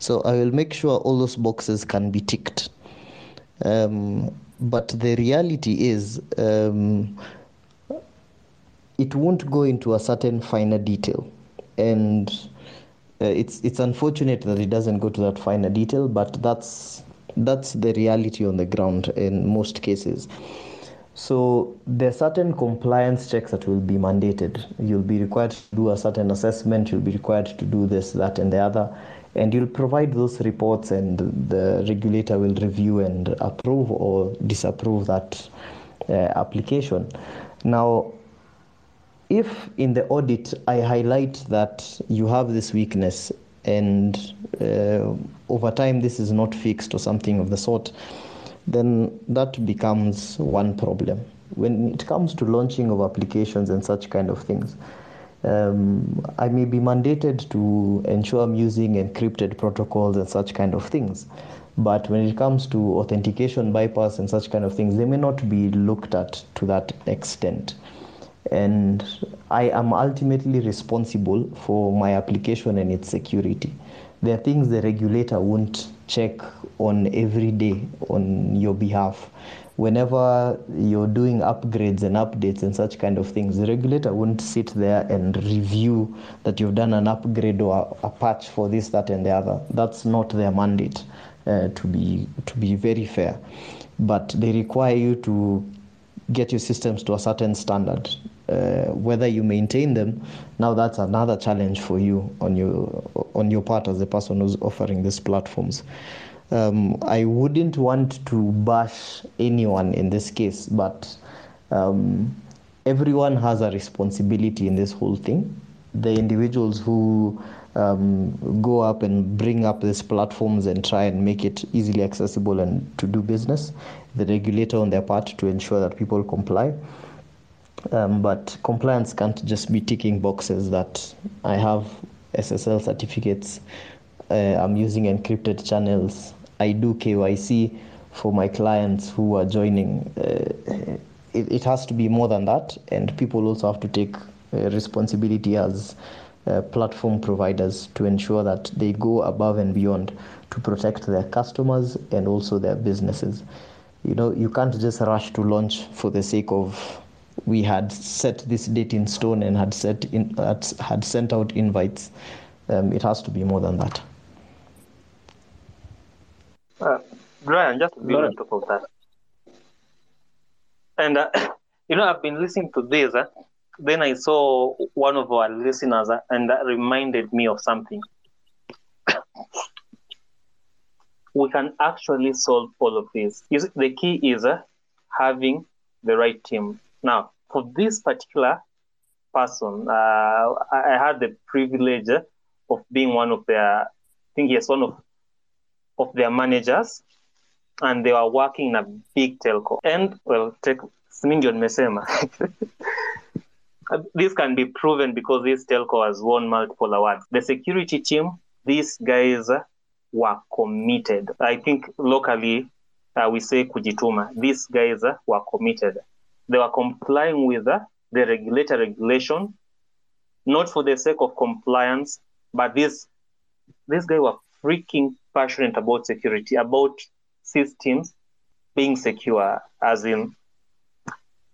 So I will make sure all those boxes can be ticked. Um, but the reality is, um, it won't go into a certain finer detail. And uh, it's it's unfortunate that it doesn't go to that finer detail, but that's that's the reality on the ground in most cases. So there are certain compliance checks that will be mandated. You'll be required to do a certain assessment. You'll be required to do this, that, and the other. And you'll provide those reports, and the regulator will review and approve or disapprove that uh, application. Now, if in the audit I highlight that you have this weakness and uh, over time this is not fixed or something of the sort, then that becomes one problem. When it comes to launching of applications and such kind of things, um, I may be mandated to ensure I'm using encrypted protocols and such kind of things. But when it comes to authentication bypass and such kind of things, they may not be looked at to that extent. And I am ultimately responsible for my application and its security. There are things the regulator won't check on every day on your behalf. Whenever you're doing upgrades and updates and such kind of things, the regulator won't sit there and review that you've done an upgrade or a patch for this, that, and the other. That's not their mandate, uh, to be to be very fair. But they require you to get your systems to a certain standard. Uh, whether you maintain them, now that's another challenge for you on your on your part as the person who's offering these platforms. Um, I wouldn't want to bash anyone in this case, but um, everyone has a responsibility in this whole thing. The individuals who um, go up and bring up these platforms and try and make it easily accessible and to do business, the regulator on their part to ensure that people comply. Um, but compliance can't just be ticking boxes that I have S S L certificates, uh, I'm using encrypted channels, I do K Y C for my clients who are joining. Uh, it, it has to be more than that, and people also have to take uh, responsibility as uh, platform providers to ensure that they go above and beyond to protect their customers and also their businesses. You know, you can't just rush to launch for the sake of we had set this date in stone and had set in had, had sent out invites. Um, it has to be more than that. Uh, Brian, just to be on top of that. And, uh, you know, I've been listening to this. Uh, then I saw one of our listeners uh, and that reminded me of something. We can actually solve all of this. Is the key is uh, having the right team. Now, for this particular person, uh, I, I had the privilege of being one of their, I think yes, one of, of their managers, and they were working in a big telco. And, well, take Smingion Mesema. This can be proven because this telco has won multiple awards. The security team, these guys were committed. I think locally uh, we say kujituma. These guys uh, were committed. They were complying with uh, the regulator regulation, not for the sake of compliance, but these these guys were freaking passionate about security, about systems being secure. As in,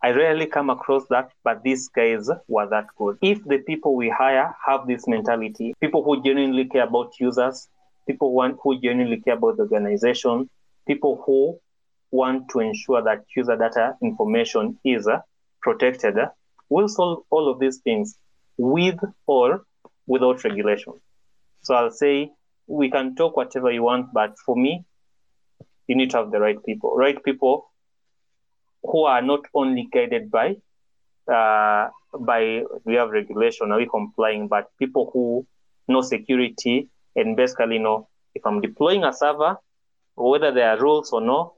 I rarely come across that, but these guys were that good. If the people we hire have this mentality, people who genuinely care about users, people who, want, who genuinely care about the organization, people who want to ensure that user data information is uh, protected, uh, will solve all of these things with or without regulation. So I'll say we can talk whatever you want, but for me, you need to have the right people. Right people who are not only guided by, uh, by we have regulation, are we complying, but people who know security and basically know if I'm deploying a server, whether there are rules or no,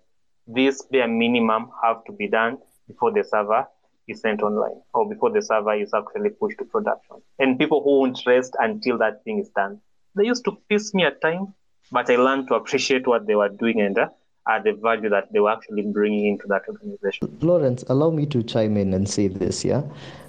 this bare minimum have to be done before the server is sent online or before the server is actually pushed to production. And people who won't rest until that thing is done. They used to piss me at times, but I learned to appreciate what they were doing and uh, at the value that they were actually bringing into that organization. Lawrence, allow me to chime in and say this, yeah?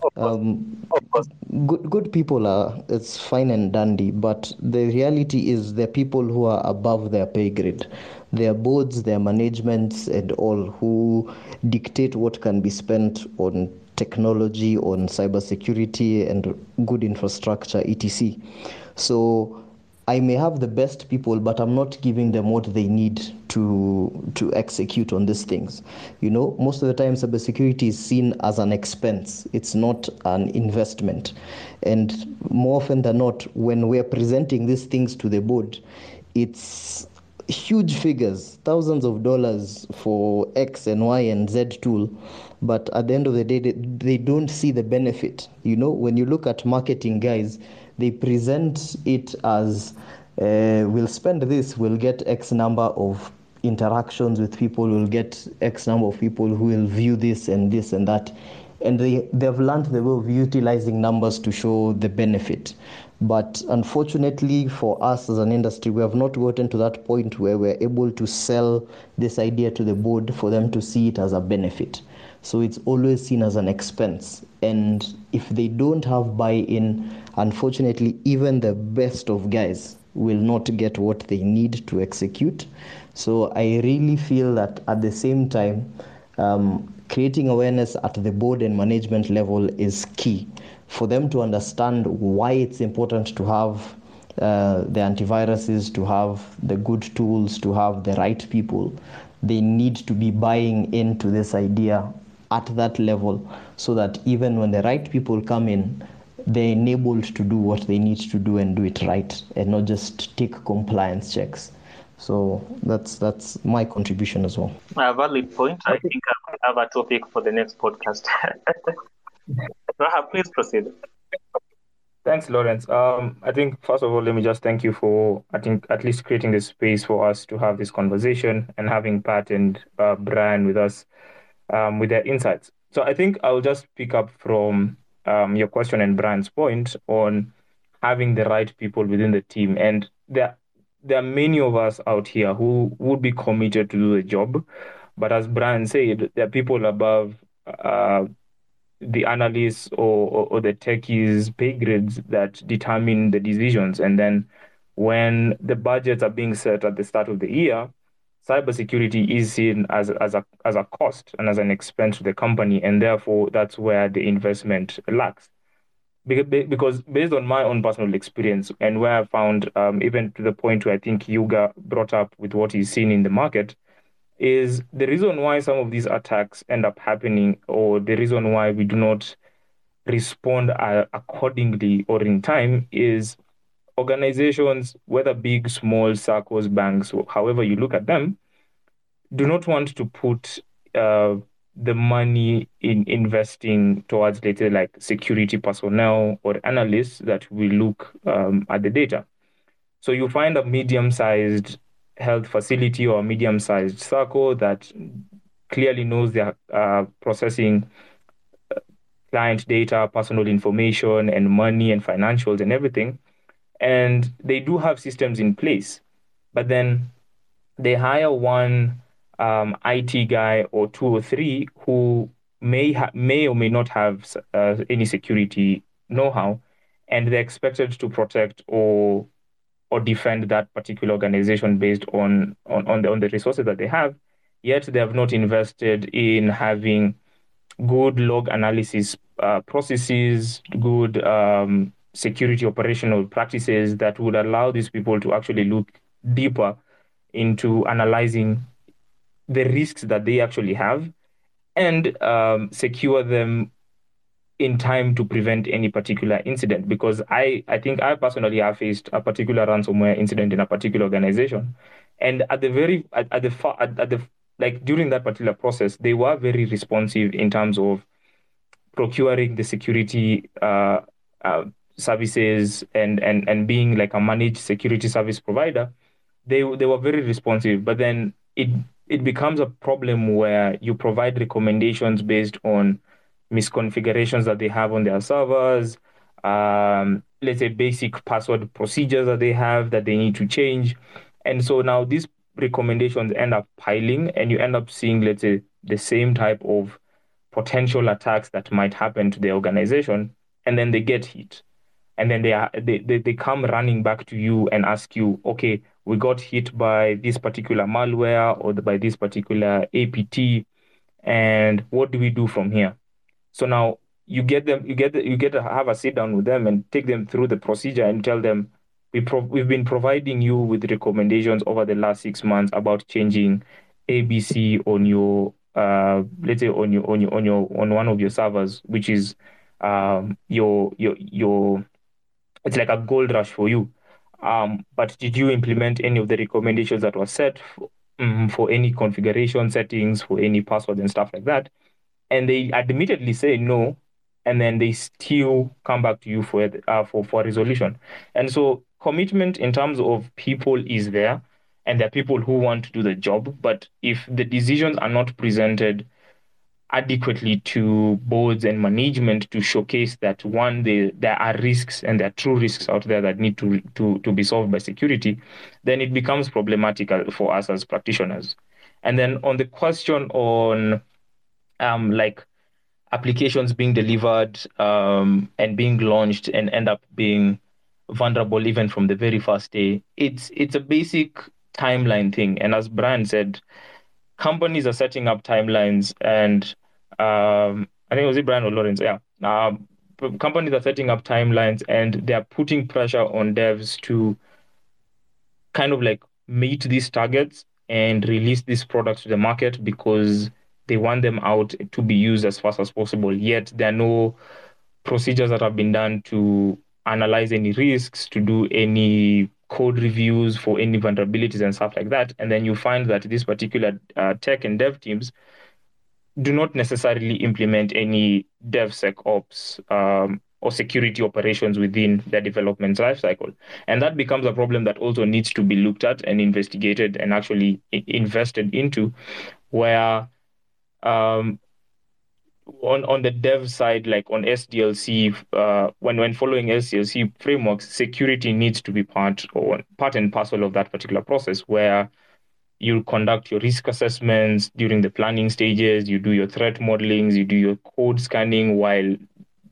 Of course. Um, of course. Good, good people are, it's fine and dandy, but the reality is the people who are above their pay grade. Their boards, their managements, and all who dictate what can be spent on technology, on cybersecurity, and good infrastructure, et cetera. So I may have the best people, but I'm not giving them what they need to to execute on these things. You know, most of the time, cybersecurity is seen as an expense. It's not an investment. And more often than not, when we're presenting these things to the board, it's huge figures, thousands of dollars for X and Y and Z tool, but at the end of the day, they, they don't see the benefit. You know, when you look at marketing guys, they present it as uh, we'll spend this, we'll get X number of interactions with people, we'll get X number of people who will view this and this and that. And they, they've learned the way of utilizing numbers to show the benefit. But unfortunately for us as an industry, we have not gotten to that point where we're able to sell this idea to the board for them to see it as a benefit. So it's always seen as an expense. And if they don't have buy-in, unfortunately, even the best of guys will not get what they need to execute. So I really feel that at the same time, um, creating awareness at the board and management level is key for them to understand why it's important to have uh, the antiviruses, to have the good tools, to have the right people. They need to be buying into this idea at that level so that even when the right people come in, they're enabled to do what they need to do and do it right and not just take compliance checks. So that's that's my contribution as well. A valid point. I think I have a topic for the next podcast. Raha, please proceed. Thanks, Lawrence. Um, I think first of all, let me just thank you for I think at least creating the space for us to have this conversation and having Pat and uh, Brian with us um, with their insights. So I think I'll just pick up from um, your question and Brian's point on having the right people within the team, and there. There are many of us out here who would be committed to do the job. But as Brian said, there are people above uh, the analysts or, or, or the techies' pay grades that determine the decisions. And then when the budgets are being set at the start of the year, cybersecurity is seen as, as, a, as a cost and as an expense to the company. And therefore, that's where the investment lacks. Because based on my own personal experience and where I found, um, even to the point where I think Yuga brought up with what he's seen in the market, is the reason why some of these attacks end up happening, or the reason why we do not respond uh, accordingly or in time, is organizations, whether big, small, circles, banks, however you look at them, do not want to put uh, the money in investing towards, later, like security personnel or analysts that will look um, at the data. So you find a medium-sized health facility or a medium-sized circle that clearly knows they are uh, processing client data, personal information, and money and financials and everything. And they do have systems in place, but then they hire one Um, I T guy or two or three who may ha- may or may not have uh, any security know-how, and they're expected to protect or or defend that particular organization based on on, on the on the resources that they have. Yet they have not invested in having good log analysis uh, processes, good um, security operational practices that would allow these people to actually look deeper into analyzing the risks that they actually have, and um, secure them in time to prevent any particular incident. Because I, I think I personally have faced a particular ransomware incident in a particular organization. And at the very, at, at the, far, at, at the, like during that particular process, they were very responsive in terms of procuring the security uh, uh, services and, and, and being like a managed security service provider. They, they were very responsive, but then it, it becomes a problem where you provide recommendations based on misconfigurations that they have on their servers, um, let's say basic password procedures that they have that they need to change. And so now these recommendations end up piling, and you end up seeing, let's say, the same type of potential attacks that might happen to the organization, and then they get hit. And then they, are, they, they, they come running back to you and ask you, okay, we got hit by this particular malware or by this particular A P T, and what do we do from here? So now you get them, you get, you get to have a sit down with them and take them through the procedure and tell them, we pro- we've been providing you with recommendations over the last six months about changing A B C on your, uh, let's say on your, on your, on your, on one of your servers, which is um, your, your, your, it's like a gold rush for you. Um, but did you implement any of the recommendations that were set for, um, for any configuration settings, for any passwords and stuff like that? And they admittedly say no, and then they still come back to you for uh, for for resolution. And so commitment in terms of people is there, and there are people who want to do the job. But if the decisions are not presented adequately to boards and management to showcase that, one, they, there are risks, and there are true risks out there that need to, to, to be solved by security, then it becomes problematic for us as practitioners. And then on the question on um, like applications being delivered um, and being launched and end up being vulnerable even from the very first day, it's it's a basic timeline thing. And as Brian said, companies are setting up timelines and Um, I think it was it Brian or Lawrence, yeah. Uh, companies are setting up timelines, and they are putting pressure on devs to kind of like meet these targets and release these products to the market because they want them out to be used as fast as possible. Yet there are no procedures that have been done to analyze any risks, to do any code reviews for any vulnerabilities and stuff like that. And then you find that these particular uh, tech and dev teams do not necessarily implement any DevSecOps um, or security operations within their development lifecycle. And that becomes a problem that also needs to be looked at and investigated and actually I- invested into, where um, on, on the dev side, like on S D L C, uh, when, when following S D L C frameworks, security needs to be part, or part and parcel of that particular process, where you conduct your risk assessments during the planning stages, you do your threat modelings, you do your code scanning while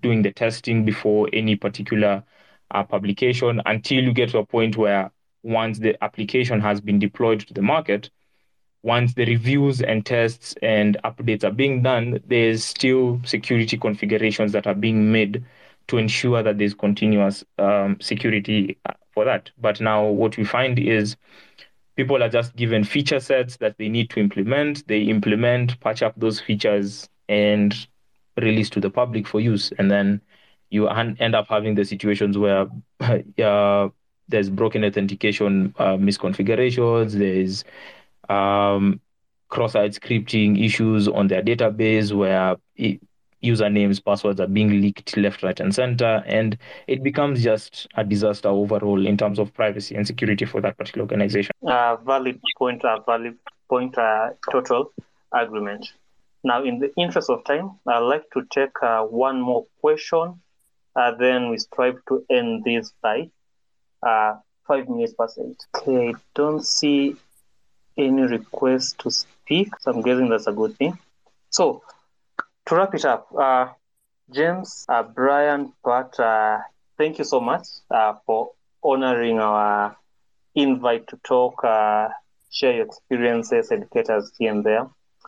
doing the testing before any particular uh, publication, until you get to a point where, once the application has been deployed to the market, once the reviews and tests and updates are being done, there's still security configurations that are being made to ensure that there's continuous um, security for that. But now what we find is people are just given feature sets that they need to implement. They implement, patch up those features, and release to the public for use. And then you end up having the situations where uh, there's broken authentication, uh, misconfigurations, there's um, cross-site scripting issues on their database where it, usernames, passwords are being leaked left, right, and center. And it becomes just a disaster overall in terms of privacy and security for that particular organization. Uh, valid point, uh, valid point, uh, total agreement. Now, in the interest of time, I'd like to take uh, one more question. Uh, then we strive to end this by uh, five minutes past eight. Okay, I don't see any request to speak, so I'm guessing that's a good thing. So, to wrap it up, uh, James, uh, Brian, Pat, uh, thank you so much uh, for honoring our invite to talk, uh, share your experiences, educate us here and there.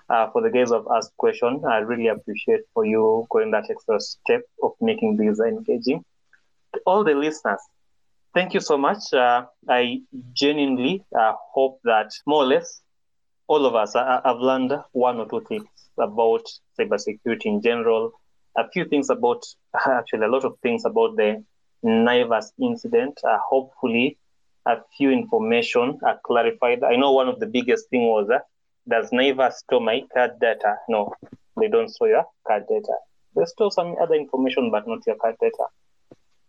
Uh, for the guys of Ask Question, I really appreciate for you going that extra step of making these engaging. To all the listeners, thank you so much. Uh, I genuinely uh, hope that more or less all of us uh, have learned one or two things about cybersecurity in general, a few things about, actually a lot of things about the Naivas incident. Uh, hopefully, a few information are clarified. I know one of the biggest things was that uh, does Naivas store my card data? No, they don't store your card data. They store some other information, but not your card data.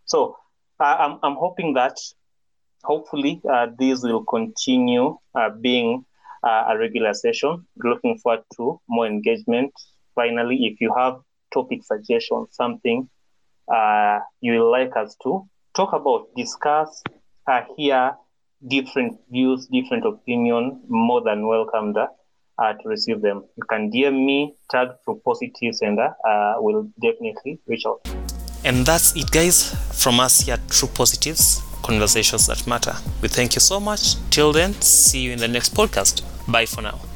So uh, I'm I'm hoping that hopefully uh, these will continue uh, being uh, a regular session. Looking forward to more engagement. Finally, if you have topic suggestions, something uh, you would like us to talk about, discuss, uh, hear different views, different opinions, more than welcome that. Uh, to receive them. You can D M me, tag through positives, and uh, we'll definitely reach out. And that's it, guys, from us here at True Positives, Conversations That Matter. We thank you so much. Till then, see you in the next podcast. Bye for now.